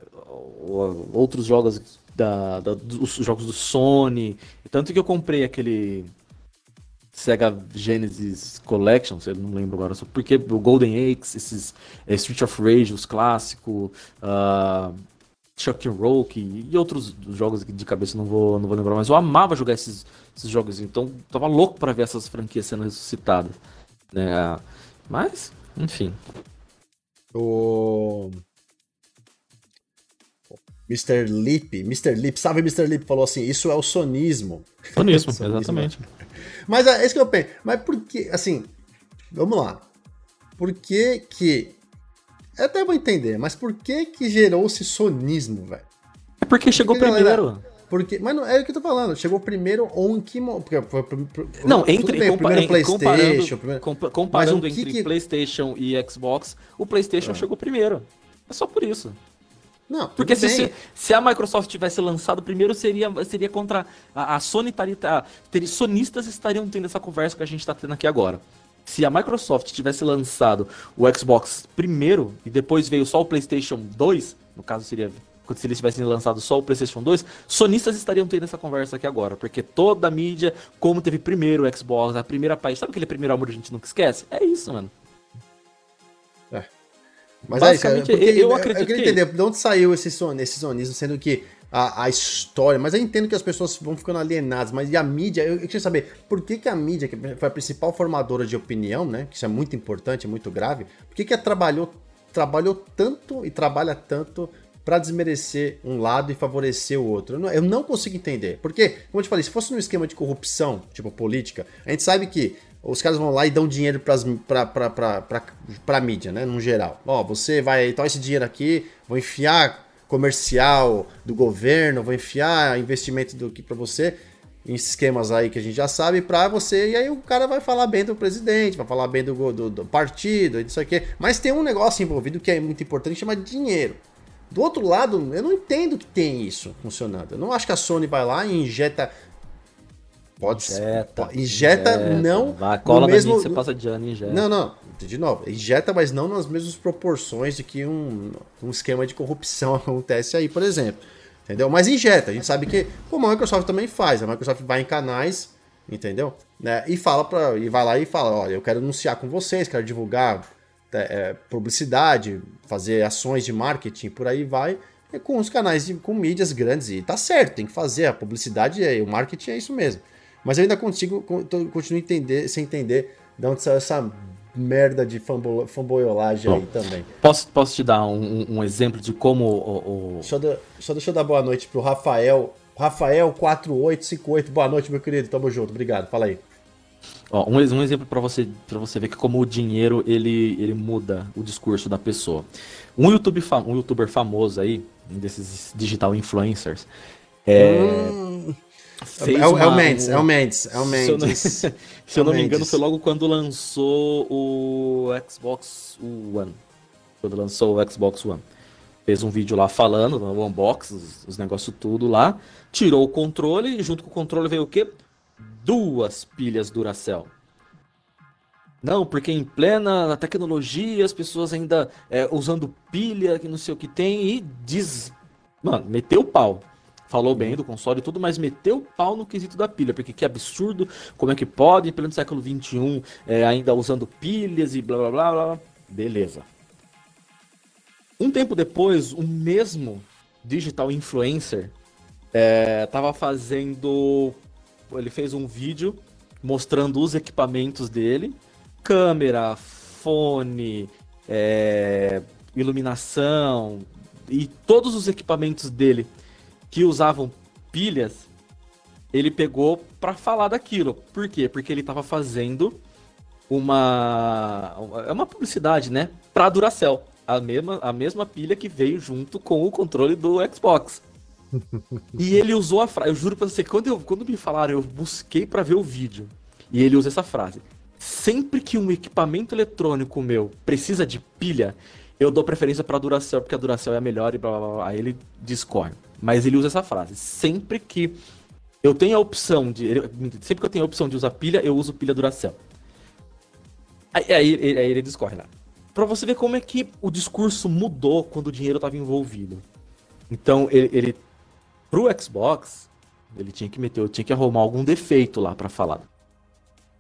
outros jogos, da, da, os jogos do Sony. Tanto que eu comprei aquele Sega Genesis Collection, eu não lembro agora, só porque o Golden Axe, esses é, Street of Rage, os clássicos... Uh... Chuck and Rock e outros jogos de cabeça não vou, não vou lembrar, mas eu amava jogar esses, esses jogos, então tava louco pra ver essas franquias sendo ressuscitadas. né? Mas, enfim. O... mister Leap, mister Leap, sabe, mister Leap falou assim, isso é o sonismo. Sonismo, sonismo. Exatamente. Mas é isso que eu penso. Mas por que, assim, vamos lá. Por que que... Eu até vou entender, mas por que que gerou-se sonismo, velho? É porque chegou porque, primeiro. Galera, porque, mas não, é o que eu tô falando, chegou primeiro ou em que... Porque, não, entre... Bem, compa, primeiro PlayStation... Comparando, primeiro, comparando mas entre que, PlayStation e Xbox, o PlayStation é. chegou primeiro. É só por isso. Não, porque se, se, se a Microsoft tivesse lançado primeiro, seria, seria contra... A, a Sony estaria... Os sonistas estariam tendo essa conversa que a gente tá tendo aqui agora. Se a Microsoft tivesse lançado o Xbox primeiro, e depois veio só o PlayStation dois, no caso seria... se eles tivessem lançado só o PlayStation dois, sonistas estariam tendo essa conversa aqui agora, porque toda a mídia, como teve primeiro o Xbox, a primeira paixão, sabe aquele primeiro amor que a gente nunca esquece? É isso, mano. É. Mas é isso, eu, eu acredito. Eu queria entender que... de onde saiu esse, son, esse sonismo, sendo que a, a história, mas eu entendo que as pessoas vão ficando alienadas, mas e a mídia, eu, eu queria saber, por que que a mídia, que foi a principal formadora de opinião, né, que isso é muito importante, é muito grave, por que que ela trabalhou, trabalhou tanto e trabalha tanto pra desmerecer um lado e favorecer o outro? Eu não, eu não consigo entender. Porque, como eu te falei, se fosse num esquema de corrupção, tipo política, a gente sabe que os caras vão lá e dão dinheiro pras, pra, pra, pra, pra, pra mídia, né, no geral. Ó, você vai, então esse dinheiro aqui, vou enfiar comercial do governo, vou enfiar investimento do que pra você, em esquemas aí que a gente já sabe, pra você, e aí o cara vai falar bem do presidente, vai falar bem do, do, do partido, disso aqui. Mas tem um negócio envolvido que é muito importante, chama dinheiro. Do outro lado, eu não entendo que tem isso funcionando. Eu não acho que a Sony vai lá e injeta... Pode ser. Injeta, injeta, não... A cola mesmo... da gente, você passa de ano e injeta. Não, não. De novo, injeta, mas não nas mesmas proporções de que um, um esquema de corrupção acontece aí, por exemplo. Entendeu? Mas injeta. A gente sabe que... Como a Microsoft também faz. A Microsoft vai em canais, entendeu? Né? E, fala pra, e vai lá e fala, olha, eu quero anunciar com vocês, quero divulgar... É, publicidade, fazer ações de marketing, por aí vai, é com os canais, de, com mídias grandes, e tá certo, tem que fazer, a publicidade e é, o marketing é isso mesmo. Mas eu ainda consigo, continuo entender, sem entender de onde saiu essa merda de fanbo, fanboyolagem. Bom, aí também. Posso, posso te dar um, um exemplo de como o... o... Só, de, só deixa eu dar boa noite pro Rafael, Rafael quatro oito cinco oito, boa noite, meu querido, tamo junto, obrigado, fala aí. Ó, um, um exemplo para você, pra você ver que como o dinheiro ele, ele muda o discurso da pessoa. Um, YouTube fa- um youtuber famoso aí, um desses digital influencers, é... Hum. Fez El, uma, El Mendes, El Mendes, El Mendes. Se eu não, se eu não me engano, foi logo quando lançou o Xbox One. Quando lançou o Xbox One. Fez um vídeo lá falando, no unbox, os, os negócios tudo lá. Tirou o controle e junto com o controle veio o quê? Duas pilhas Duracell. Não, porque em plena tecnologia, as pessoas ainda é, usando pilha, que não sei o que tem, e diz... Mano, meteu o pau. Falou bem do console e tudo, mas meteu o pau no quesito da pilha, porque que absurdo, como é que pode, em pleno século vinte e um, é, ainda usando pilhas e blá, blá, blá, blá. Beleza. Um tempo depois, o mesmo digital influencer é, tava fazendo... Ele fez um vídeo mostrando os equipamentos dele, câmera, fone, é, iluminação e todos os equipamentos dele que usavam pilhas, ele pegou para falar daquilo. Por quê? Porque ele estava fazendo uma, uma publicidade, né, para a Duracell, a mesma, a mesma pilha que veio junto com o controle do Xbox. E ele usou a frase, eu juro pra você, quando, eu, quando me falaram, eu busquei pra ver o vídeo. E ele usa essa frase: sempre que um equipamento eletrônico meu precisa de pilha, eu dou preferência pra Duracell, porque a Duracell é a melhor e blá blá blá, blá. Aí ele discorre. Mas ele usa essa frase: sempre que eu tenho a opção de, sempre que eu tenho a opção de usar pilha, eu uso pilha Duracell. Aí, aí, aí ele discorre lá. Pra você ver como é que o discurso mudou quando o dinheiro tava envolvido. Então ele... ele Pro Xbox, ele tinha que meter, eu tinha que arrumar algum defeito lá pra falar.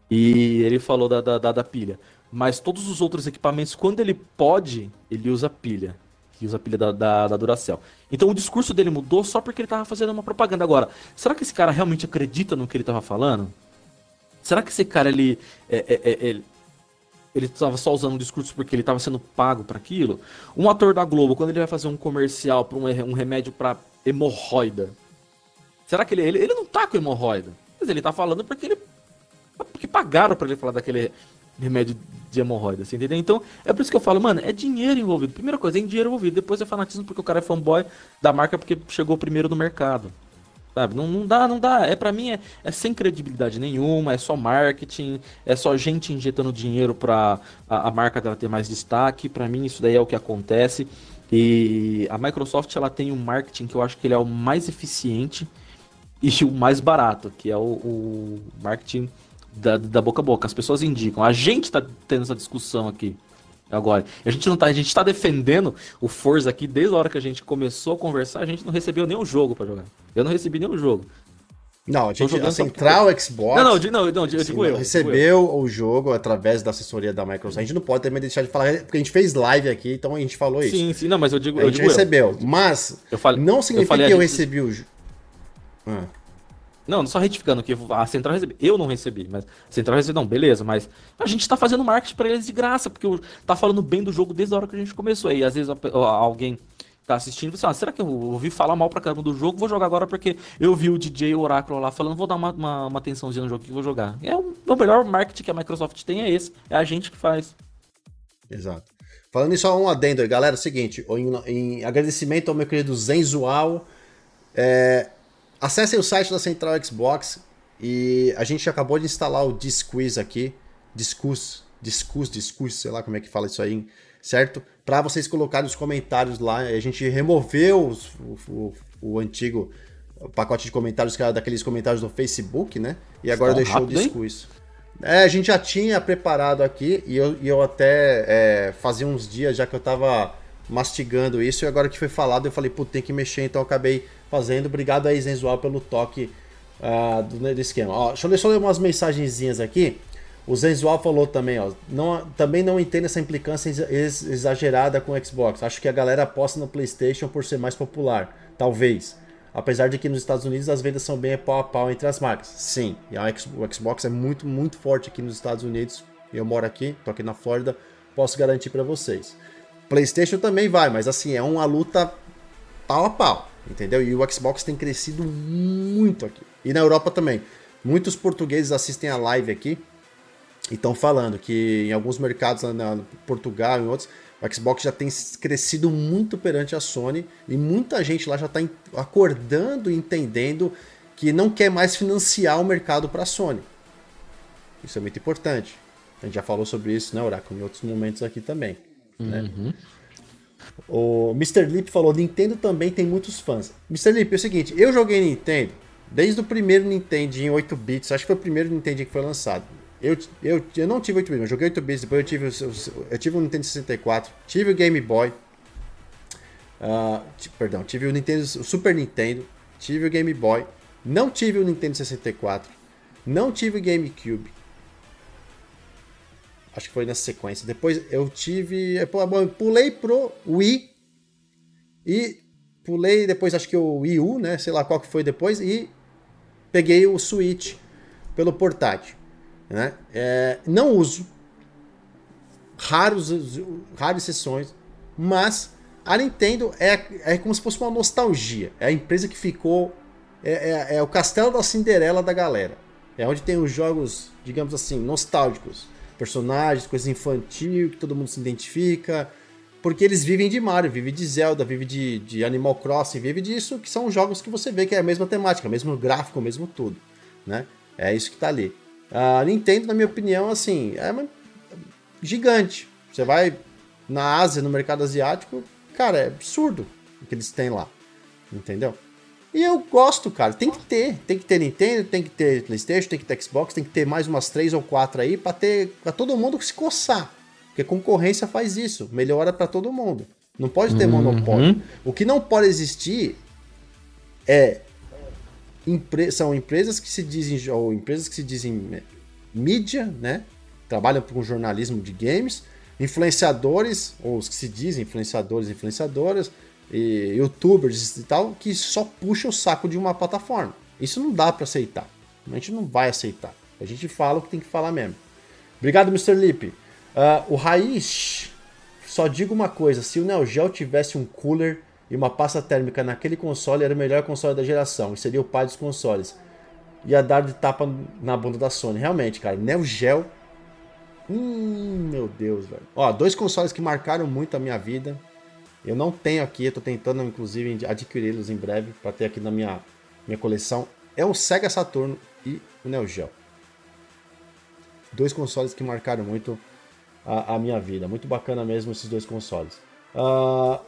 E ele falou da, da, da, da pilha. Mas todos os outros equipamentos, quando ele pode, ele usa pilha. Ele usa pilha da, da, da Duracell. Então o discurso dele mudou só porque ele tava fazendo uma propaganda. Agora, será que esse cara realmente acredita no que ele tava falando? Será que esse cara, ele... É, é, é, ele... ele estava só usando o discurso porque ele estava sendo pago para aquilo. Um ator da Globo, quando ele vai fazer um comercial para um, um remédio para hemorroida, será que ele, ele, ele não tá com hemorroida? Mas ele tá falando porque ele porque pagaram para ele falar daquele remédio de hemorroida, assim, entendeu? Então, é por isso que eu falo, mano, é dinheiro envolvido. Primeira coisa, é dinheiro envolvido. Depois é fanatismo porque o cara é fanboy da marca porque chegou primeiro no mercado. Sabe? Não, não dá, não dá. É, pra mim é, é sem credibilidade nenhuma, é só marketing, é só gente injetando dinheiro pra a, a marca dela ter mais destaque. Pra mim isso daí é o que acontece. E a Microsoft, ela tem um marketing que eu acho que ele é o mais eficiente e o mais barato, que é o, o marketing da, da boca a boca. As pessoas indicam. A gente tá tendo essa discussão aqui agora. A gente não tá, a gente tá defendendo o Forza aqui desde a hora que a gente começou a conversar, a gente não recebeu nenhum jogo pra jogar. Eu não recebi nenhum jogo. Não, a gente a Central porque... Xbox. Não, não, não, não, eu digo eu. Recebeu eu. o jogo através da assessoria da Microsoft. A gente não pode também deixar de falar, porque a gente fez live aqui, então a gente falou isso. Sim, sim, não, mas eu digo, a gente eu digo recebeu, eu. mas eu falei, não significa eu que gente... eu recebi o jogo. Ah. Não, só retificando que a Central recebeu. Eu não recebi, mas a Central recebeu. Não, beleza, mas a gente tá fazendo marketing pra eles de graça, porque tá falando bem do jogo desde a hora que a gente começou. Aí às vezes alguém tá assistindo e fala, ah, será que eu ouvi falar mal pra caramba do jogo? Vou jogar agora porque eu vi o D J Oráculo lá falando, vou dar uma, uma, uma atençãozinha no jogo que vou jogar. É um, o melhor marketing que a Microsoft tem é esse, é a gente que faz. Exato. Falando isso, só um adendo aí, galera, é o seguinte, em, em agradecimento ao meu querido Zenzual, é... acessem o site da Central Xbox e a gente acabou de instalar o Disquiz aqui, Discus, Discus, Discus, sei lá como é que fala isso aí, certo? Para vocês colocarem os comentários lá, a gente removeu os, o, o, o antigo pacote de comentários, que era daqueles comentários do Facebook, né? E agora deixou o Disquiz. É, a gente já tinha preparado aqui e eu, e eu até é, fazia uns dias já que eu tava mastigando isso e agora que foi falado eu falei, pô, tem que mexer, então eu acabei fazendo. Obrigado aí, Zenzual, pelo toque uh, do, do esquema. Ó, deixa eu só ler umas mensagenzinhas aqui. O Zenzual falou também, ó, não, também não entendo essa implicância ex exagerada com o Xbox. Acho que a galera aposta no PlayStation por ser mais popular, talvez. Apesar de que nos Estados Unidos as vendas são bem pau a pau entre as marcas. Sim, e a, o Xbox é muito, muito forte aqui nos Estados Unidos. Eu moro aqui, tô aqui na Flórida, posso garantir para vocês. PlayStation também vai, mas assim, é uma luta pau a pau. Entendeu? E o Xbox tem crescido muito aqui. E na Europa também. Muitos portugueses assistem a live aqui e estão falando que em alguns mercados, na Portugal e em outros, o Xbox já tem crescido muito perante a Sony e muita gente lá já está acordando e entendendo que não quer mais financiar o mercado para a Sony. Isso é muito importante. A gente já falou sobre isso, né, Oráculo? Em outros momentos aqui também. Uhum. Né? O mister Leap falou, Nintendo também tem muitos fãs. mister Leap, é o seguinte, eu joguei Nintendo desde o primeiro Nintendo em oito bits, acho que foi o primeiro Nintendo que foi lançado. Eu, eu, eu não tive oito bits, eu joguei oito bits, depois eu tive, eu, eu tive o Nintendo sessenta e quatro, tive o Game Boy, uh, perdão, tive o, Nintendo, o Super Nintendo, tive o Game Boy, não tive o Nintendo sessenta e quatro, não tive o GameCube. Acho que foi nessa sequência. Depois eu tive... Eu pulei pro Wii. E pulei depois, acho que o Wii U, né? Sei lá qual que foi depois. E peguei o Switch pelo portátil. Né? É, não uso. Raros, raras exceções. Mas a Nintendo é, é como se fosse uma nostalgia. É a empresa que ficou... É, é, é o castelo da Cinderela da galera. É onde tem os jogos, digamos assim, nostálgicos. Personagens, coisa infantil, que todo mundo se identifica, porque eles vivem de Mario, vivem de Zelda, vivem de, de Animal Crossing, vivem disso, que são jogos que você vê que é a mesma temática, mesmo gráfico, mesmo tudo, né? É isso que tá ali. A Nintendo, na minha opinião, assim, é uma gigante. Você vai na Ásia, no mercado asiático, cara, é absurdo o que eles têm lá, entendeu? E eu gosto, cara, tem que ter, tem que ter Nintendo, tem que ter PlayStation, tem que ter Xbox, tem que ter mais umas três ou quatro aí pra ter, pra todo mundo se coçar, porque a concorrência faz isso, melhora pra todo mundo, não pode ter uhum. monopólio. O que não pode existir é, empre são empresas que se dizem, ou empresas que se dizem mídia, né, trabalham com jornalismo de games, influenciadores, ou os que se dizem influenciadores e influenciadoras, e youtubers e tal, que só puxa o saco de uma plataforma. Isso não dá pra aceitar. A gente não vai aceitar. A gente fala o que tem que falar mesmo. Obrigado, mister Lipe. Uh, o Raiz, só digo uma coisa, se o Neo Geo tivesse um cooler e uma pasta térmica naquele console, era o melhor console da geração, e seria o pai dos consoles. Ia dar de tapa na bunda da Sony. Realmente, cara, Neo Geo... Hum, meu Deus, velho. Ó, dois consoles que marcaram muito a minha vida. Eu não tenho aqui, eu tô tentando, inclusive, adquiri-los em breve, pra ter aqui na minha, minha coleção. É o Sega Saturno e o Neo Geo. Dois consoles que marcaram muito a, a minha vida. Muito bacana mesmo esses dois consoles. Ah...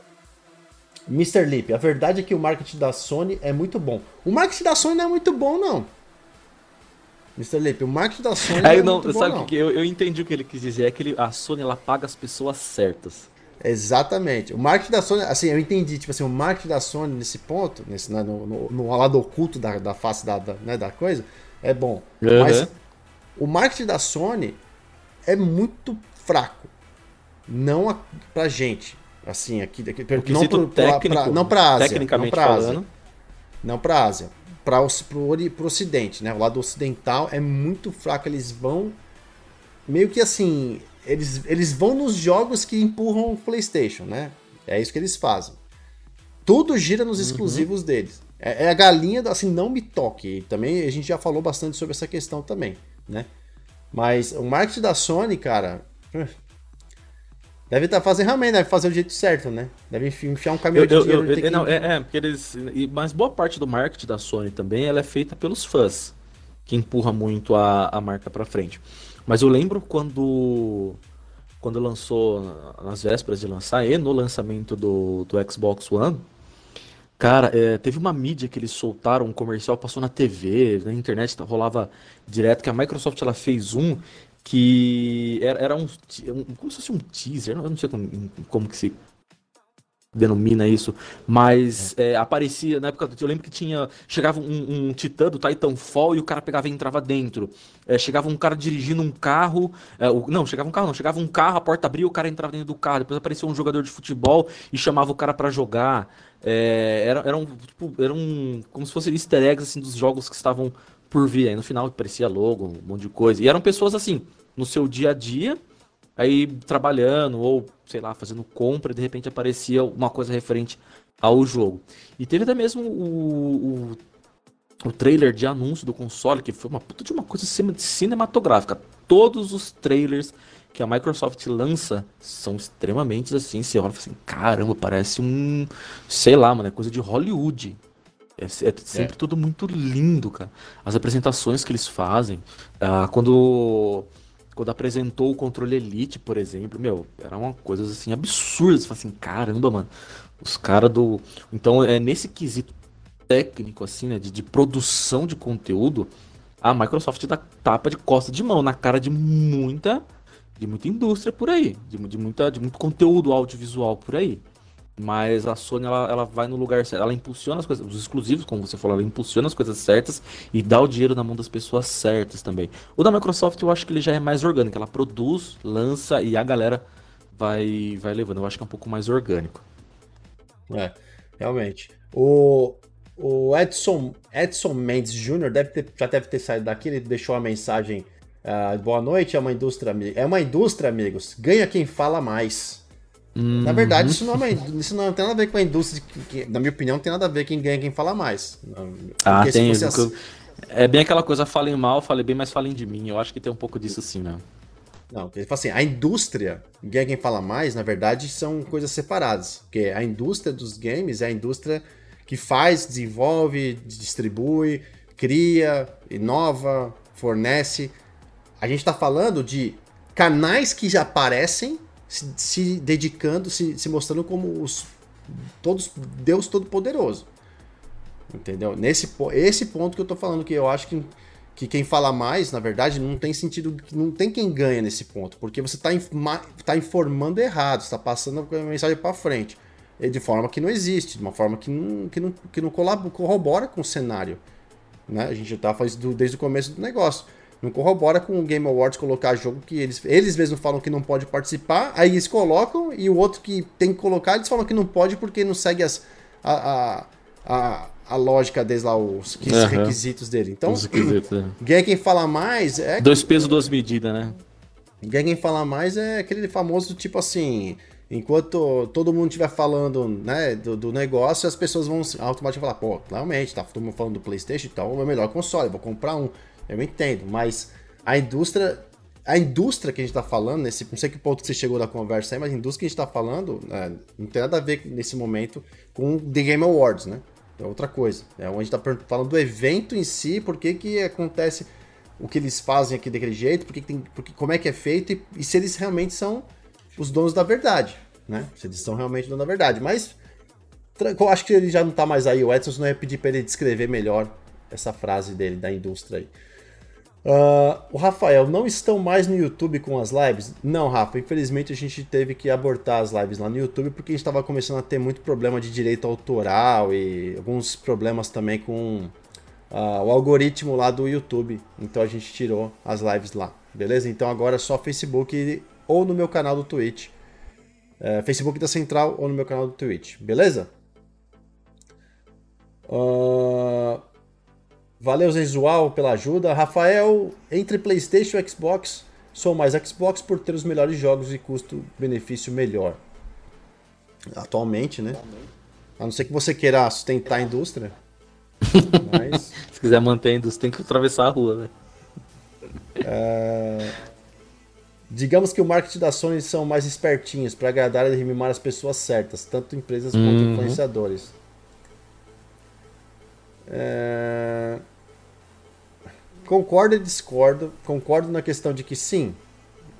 Uh... mister Leap, a verdade é que o marketing da Sony é muito bom. O marketing da Sony não é muito bom, não. mister Leap, o marketing da Sony não é não, muito sabe bom, que não. Eu, eu entendi o que ele quis dizer. É que ele, a Sony, ela paga as pessoas certas. Exatamente. O marketing da Sony, assim, eu entendi. Tipo assim, o marketing da Sony nesse ponto, nesse, né, no, no, no lado oculto da, da face da, da, né, da coisa, é bom. Uhum. Mas o marketing da Sony é muito fraco. Não a, pra gente. Assim, aqui, aqui não pro, técnico, pra, pra, não pra Ásia, tecnicamente não pra Ásia, falando. Não pra Ásia, pra, pro, pro Ocidente, né? O lado ocidental é muito fraco, eles vão meio que assim, eles, eles vão nos jogos que empurram o PlayStation, né? É isso que eles fazem. Tudo gira nos exclusivos uhum. deles. É, é a galinha, assim, não me toque. Também a gente já falou bastante sobre essa questão também, né? Mas o marketing da Sony, cara... Deve estar fazendo realmente, deve fazer o jeito certo, né? Deve enfiar um caminhão de dinheiro. Eu, eu, eu, que... não, é, é, porque eles. Mas boa parte do marketing da Sony também ela é feita pelos fãs, que empurra muito a, a marca pra frente. Mas eu lembro quando. Quando lançou, nas vésperas de lançar, e no lançamento do, do Xbox One, cara, é, teve uma mídia que eles soltaram, um comercial passou na T V, na internet rolava direto, que a Microsoft ela fez um. Que era, era um, um, como se fosse um teaser, eu não sei como, como que se denomina isso, mas é, aparecia, na época, eu lembro que tinha, chegava um, um titã do Titanfall e o cara pegava e entrava dentro, é, chegava um cara dirigindo um carro, é, o, não, chegava um carro não, chegava um carro, a porta abria e o cara entrava dentro do carro, depois aparecia um jogador de futebol e chamava o cara pra jogar, é, era, era, um, tipo, era um, como se fossem easter eggs assim, dos jogos que estavam por vir, aí no final aparecia logo, um monte de coisa, e eram pessoas assim, no seu dia a dia, aí trabalhando ou, sei lá, fazendo compra, e de repente aparecia uma coisa referente ao jogo. E teve até mesmo o, o, o trailer de anúncio do console, que foi uma puta de uma coisa cinematográfica. Todos os trailers que a Microsoft lança são extremamente assim, você olha e fala assim, caramba, parece um, sei lá, mano, é coisa de Hollywood. É sempre é. tudo muito lindo, cara. As apresentações que eles fazem. Ah, quando, quando apresentou o controle Elite, por exemplo, meu, eram coisas assim absurdas. Você fala assim, caramba, mano. Os caras do... Então, é nesse quesito técnico, assim, né, de, de produção de conteúdo, a Microsoft dá tapa de costa de mão na cara de muita, de muita indústria por aí. De, de, muita, de muito conteúdo audiovisual por aí. Mas a Sony, ela, ela vai no lugar certo, ela impulsiona as coisas, os exclusivos, como você falou, ela impulsiona as coisas certas e dá o dinheiro na mão das pessoas certas também. O da Microsoft, eu acho que ele já é mais orgânico, ela produz, lança e a galera vai, vai levando, eu acho que é um pouco mais orgânico. É, realmente. O, o Edson, Edson Mendes Júnior deve ter, já deve ter saído daqui, ele deixou a mensagem, uh, boa noite, é uma indústria, é uma indústria, amigos, ganha quem fala mais. Na verdade, isso não, é, isso não tem nada a ver com a indústria, que, na minha opinião, não tem nada a ver quem ganha quem fala mais. Porque ah, tem. Você... Eu, é bem aquela coisa, falem mal, falem bem, mas falem de mim. Eu acho que tem um pouco disso sim, né? Não, ele fala assim, a indústria, ganha quem fala mais, na verdade, são coisas separadas. Porque a indústria dos games é a indústria que faz, desenvolve, distribui, cria, inova, fornece. A gente tá falando de canais que já aparecem, Se, se dedicando, se, se mostrando como os, todos, Deus Todo-Poderoso. Entendeu? Nesse esse ponto que eu tô falando, que eu acho que, que quem fala mais, na verdade, não tem sentido, não tem quem ganha nesse ponto, porque você tá, informa, tá informando errado, você tá passando a mensagem para frente, de forma que não existe, de uma forma que não, que não, que não colabora, corrobora com o cenário. Né? A gente já tá fazendo desde o começo do negócio. Não corrobora com o Game Awards colocar jogo que eles, eles mesmos falam que não pode participar, aí eles colocam, e o outro que tem que colocar, eles falam que não pode porque não segue as, a, a, a, a lógica deles lá, os, os uhum. requisitos dele. Então, os requisitos, é. Quem fala mais... é Dois que... pesos, duas medidas, né? Ninguém fala mais é aquele famoso tipo assim, enquanto todo mundo estiver falando, né, do, do negócio, as pessoas vão automaticamente falar, pô, realmente, tá todo mundo falando do PlayStation, então é o melhor console, vou comprar um. Eu entendo, mas a indústria, a indústria que a gente tá falando, nesse, não sei que ponto que você chegou da conversa aí, mas a indústria que a gente tá falando, é, não tem nada a ver nesse momento com o The Game Awards, né? É outra coisa. É onde a gente tá falando do evento em si, por que que acontece o que eles fazem aqui daquele jeito, porque tem, porque, como é que é feito e, e se eles realmente são os donos da verdade, né? Se eles são realmente donos da verdade. Mas eu acho que ele já não tá mais aí. O Edson não ia pedir pra ele descrever melhor essa frase dele, da indústria aí. Uh, o Rafael, não estão mais no YouTube com as lives? Não, Rafa, infelizmente a gente teve que abortar as lives lá no YouTube porque a gente estava começando a ter muito problema de direito autoral e alguns problemas também com uh, o algoritmo lá do YouTube, então a gente tirou as lives lá, beleza? Então agora é só Facebook ou no meu canal do Twitch, uh, Facebook da Central ou no meu canal do Twitch, beleza? Ahn... Uh... Valeu, Zenzual, pela ajuda. Rafael, entre PlayStation e Xbox, sou mais Xbox por ter os melhores jogos e custo-benefício melhor. Atualmente, né? A não ser que você queira sustentar a indústria. Mas... se quiser manter a indústria, tem que atravessar a rua, né? É... Digamos que o marketing das Sony são mais espertinhos para agradar e mimar as pessoas certas, tanto empresas uhum. quanto influenciadores. É... Concordo e discordo. Concordo na questão de que sim,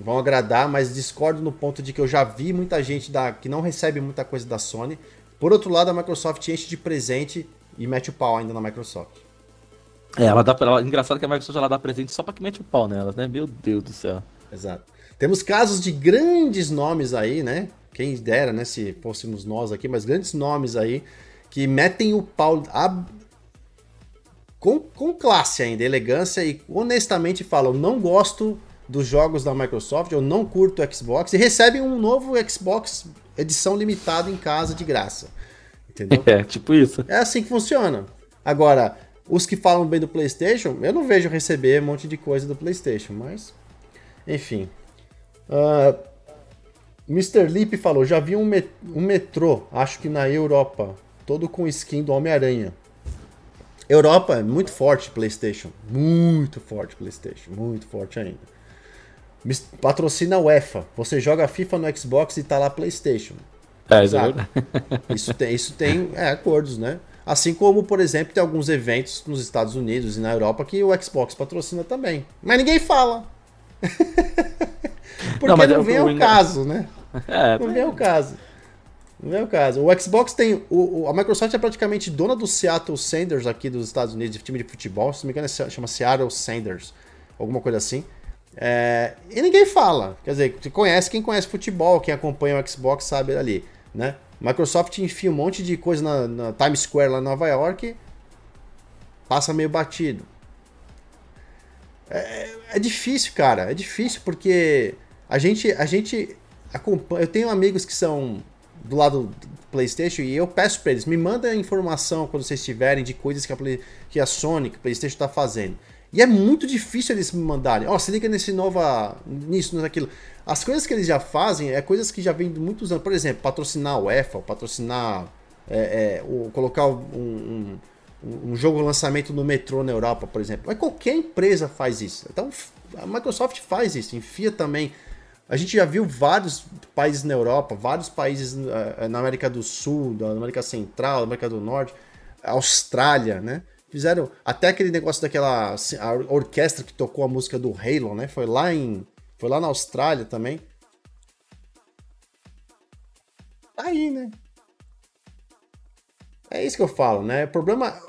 vão agradar, mas discordo no ponto de que eu já vi muita gente da... que não recebe muita coisa da Sony. Por outro lado, a Microsoft enche de presente e mete o pau ainda na Microsoft. É, ela dá... engraçado que a Microsoft ela dá presente só pra que mete o pau nela, né? Meu Deus do céu. Exato. Temos casos de grandes nomes aí, né? Quem dera, né? Se fôssemos nós aqui, mas grandes nomes aí que metem o pau... A... Com, com classe ainda, elegância, e honestamente falam, não gosto dos jogos da Microsoft, eu não curto o Xbox, e recebem um novo Xbox edição limitada em casa de graça. Entendeu? É, tipo isso. É assim que funciona. Agora, os que falam bem do PlayStation, eu não vejo receber um monte de coisa do PlayStation, mas... Enfim. Uh, mister Leap falou, já vi um, met- um metrô, acho que na Europa, todo com skin do Homem-Aranha. Europa é muito forte PlayStation, muito forte PlayStation, muito forte ainda. Patrocina a UEFA, você joga FIFA no Xbox e tá lá PlayStation. É, exato. Isso tem, isso tem é, acordos, né? Assim como, por exemplo, tem alguns eventos nos Estados Unidos e na Europa que o Xbox patrocina também. Mas ninguém fala. Porque não, não vem ao caso, né? É, não vem ao caso. Não é o caso. O Xbox tem... O, o, a Microsoft é praticamente dona do Seattle Sounders aqui dos Estados Unidos, de time de futebol. Se não me engano, chama Seattle Sounders. Alguma coisa assim. É, e ninguém fala. Quer dizer, conhece quem conhece futebol, quem acompanha o Xbox sabe ali, né? Microsoft enfia um monte de coisa na, na Times Square lá em Nova York. Passa meio batido. É, é difícil, cara. É difícil porque a gente, a gente acompanha... Eu tenho amigos que são... do lado do PlayStation, e eu peço pra eles, me manda informação quando vocês tiverem de coisas que a, Play, que a Sony, que o PlayStation tá fazendo. E é muito difícil eles me mandarem. Ó, oh, se liga nesse nova, nisso, naquilo. As coisas que eles já fazem, é coisas que já vêm de muitos anos. Por exemplo, patrocinar o UEFA, patrocinar, é, é, o, colocar um, um, um jogo lançamento no metrô na Europa, por exemplo. Mas qualquer empresa faz isso. Então, a Microsoft faz isso, enfia também... A gente já viu vários países na Europa, vários países na América do Sul, na América Central, na América do Norte, Austrália, né? Fizeram até aquele negócio daquela a orquestra que tocou a música do Halo, né? Foi lá, em, foi lá na Austrália também. Tá aí, né? É isso que eu falo, né? O problema...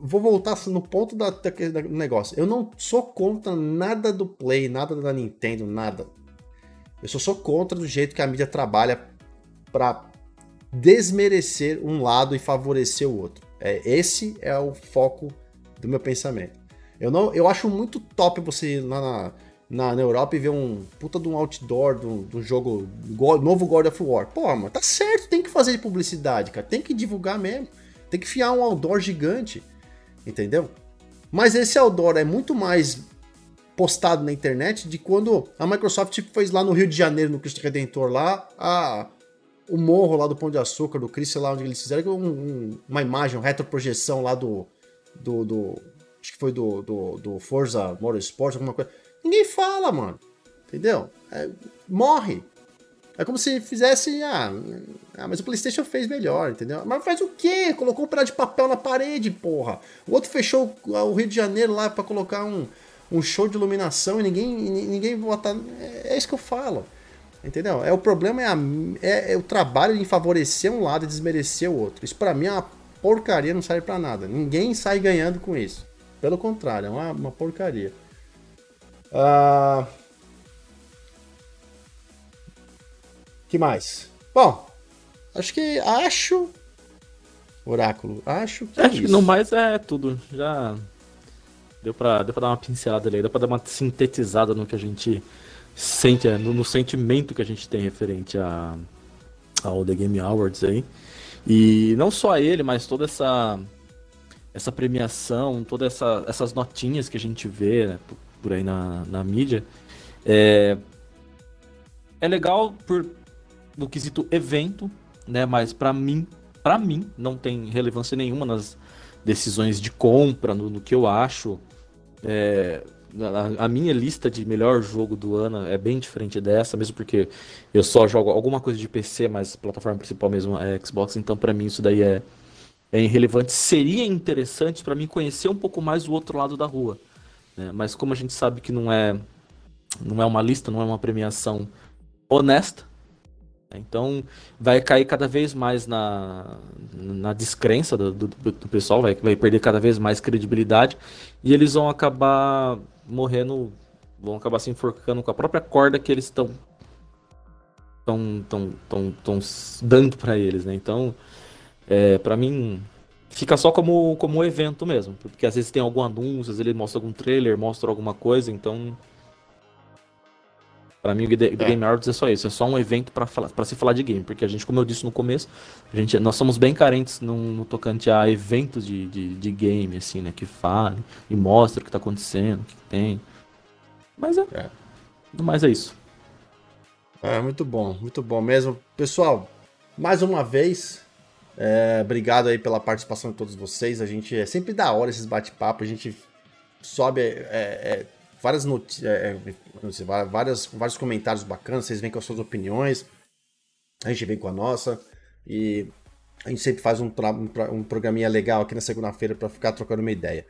Vou voltar no ponto da, da, do negócio. Eu não sou contra nada do Play, nada da Nintendo, nada... Eu só sou contra do jeito que a mídia trabalha para desmerecer um lado e favorecer o outro. É, esse é o foco do meu pensamento. Eu, não, eu acho muito top você ir lá na, na, na Europa e ver um puta de um outdoor do, do jogo go, novo God of War. Pô, mano, tá certo, tem que fazer publicidade, cara. Tem que divulgar mesmo. Tem que fiar um outdoor gigante, entendeu? Mas esse outdoor é muito mais... postado na internet de quando a Microsoft fez lá no Rio de Janeiro, no Cristo Redentor, lá, a, o morro lá do Pão de Açúcar, do Cristo, sei lá onde eles fizeram, um, um, uma imagem, uma retroprojeção lá do, do, do acho que foi do, do, do Forza Motorsport, alguma coisa. Ninguém fala, mano. Entendeu? É, morre. É como se fizesse, ah, ah, mas o PlayStation fez melhor, entendeu? Mas faz o quê? Colocou um pedaço de papel na parede, porra. O outro fechou o Rio de Janeiro lá pra colocar um, um show de iluminação e ninguém, ninguém botar... É, é isso que eu falo, entendeu? É, o problema é, a, é, é o trabalho de favorecer um lado e desmerecer o outro. Isso pra mim é uma porcaria, não serve pra nada. Ninguém sai ganhando com isso. Pelo contrário, é uma, uma porcaria. Ah... que mais? Bom, acho que... Acho... Oráculo, acho que é Acho isso. que no mais é tudo. Já deu pra, deu pra dar uma pincelada ali. Deu pra dar uma sintetizada no que a gente sente, no, no sentimento que a gente tem referente a, ao The Game Awards aí. E não só ele, mas toda essa, essa premiação, todas essa, essas notinhas que a gente vê, né, por, por aí na, na mídia. É, é legal por... no quesito evento, né, mas pra mim, pra mim, não tem relevância nenhuma nas decisões de compra, no, no que eu acho. É, a, a minha lista de melhor jogo do ano é bem diferente dessa, mesmo porque eu só jogo alguma coisa de P C, mas a plataforma principal mesmo é Xbox, então pra mim isso daí é, é irrelevante. Seria interessante pra mim conhecer um pouco mais o outro lado da rua, né, mas como a gente sabe que não é, não é uma lista, não é uma premiação honesta, então vai cair cada vez mais na, na descrença do, do, do pessoal, vai, vai perder cada vez mais credibilidade e eles vão acabar morrendo, vão acabar se enforcando com a própria corda que eles estão tão, tão, tão, tão dando para eles, né? Então, é, para mim, fica só como, como um evento mesmo, porque às vezes tem algum anúncio, às vezes ele mostra algum trailer, mostra alguma coisa, então... Pra mim, o The Game Awards é só isso, é só um evento pra, falar, pra se falar de game, porque a gente, como eu disse no começo, a gente, nós somos bem carentes no, no tocante a eventos de, de, de game, assim, né, que falem e mostram o que tá acontecendo, o que tem, mas é, é. mas é isso. É, muito bom, muito bom mesmo. Pessoal, mais uma vez, é, obrigado aí pela participação de todos vocês, a gente, é sempre da hora esses bate-papos, a gente sobe, é... é Várias not... é, sei, várias, vários comentários bacanas, vocês vêm com as suas opiniões, a gente vem com a nossa, e a gente sempre faz um, tra... um programinha legal aqui na segunda-feira para ficar trocando uma ideia.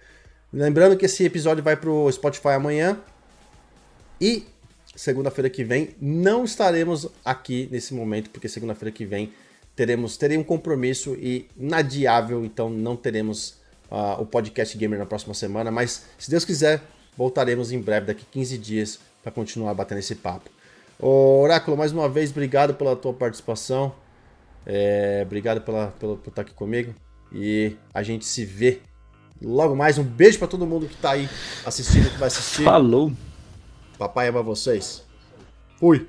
Lembrando que esse episódio vai pro Spotify amanhã, e segunda-feira que vem não estaremos aqui nesse momento, porque segunda-feira que vem teremos, terei um compromisso e inadiável, então não teremos uh, o Podcast Gamer na próxima semana, mas se Deus quiser... Voltaremos em breve, daqui quinze dias, para continuar batendo esse papo. Ô, Oráculo, mais uma vez, obrigado pela tua participação. É, obrigado pela, pela, por estar aqui comigo. E a gente se vê logo mais. Um beijo para todo mundo que tá aí assistindo, que vai assistir. Falou. Papai ama vocês. Fui.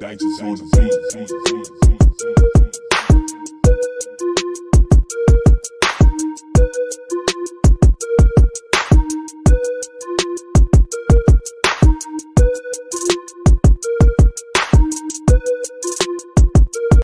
Thanks for the beat.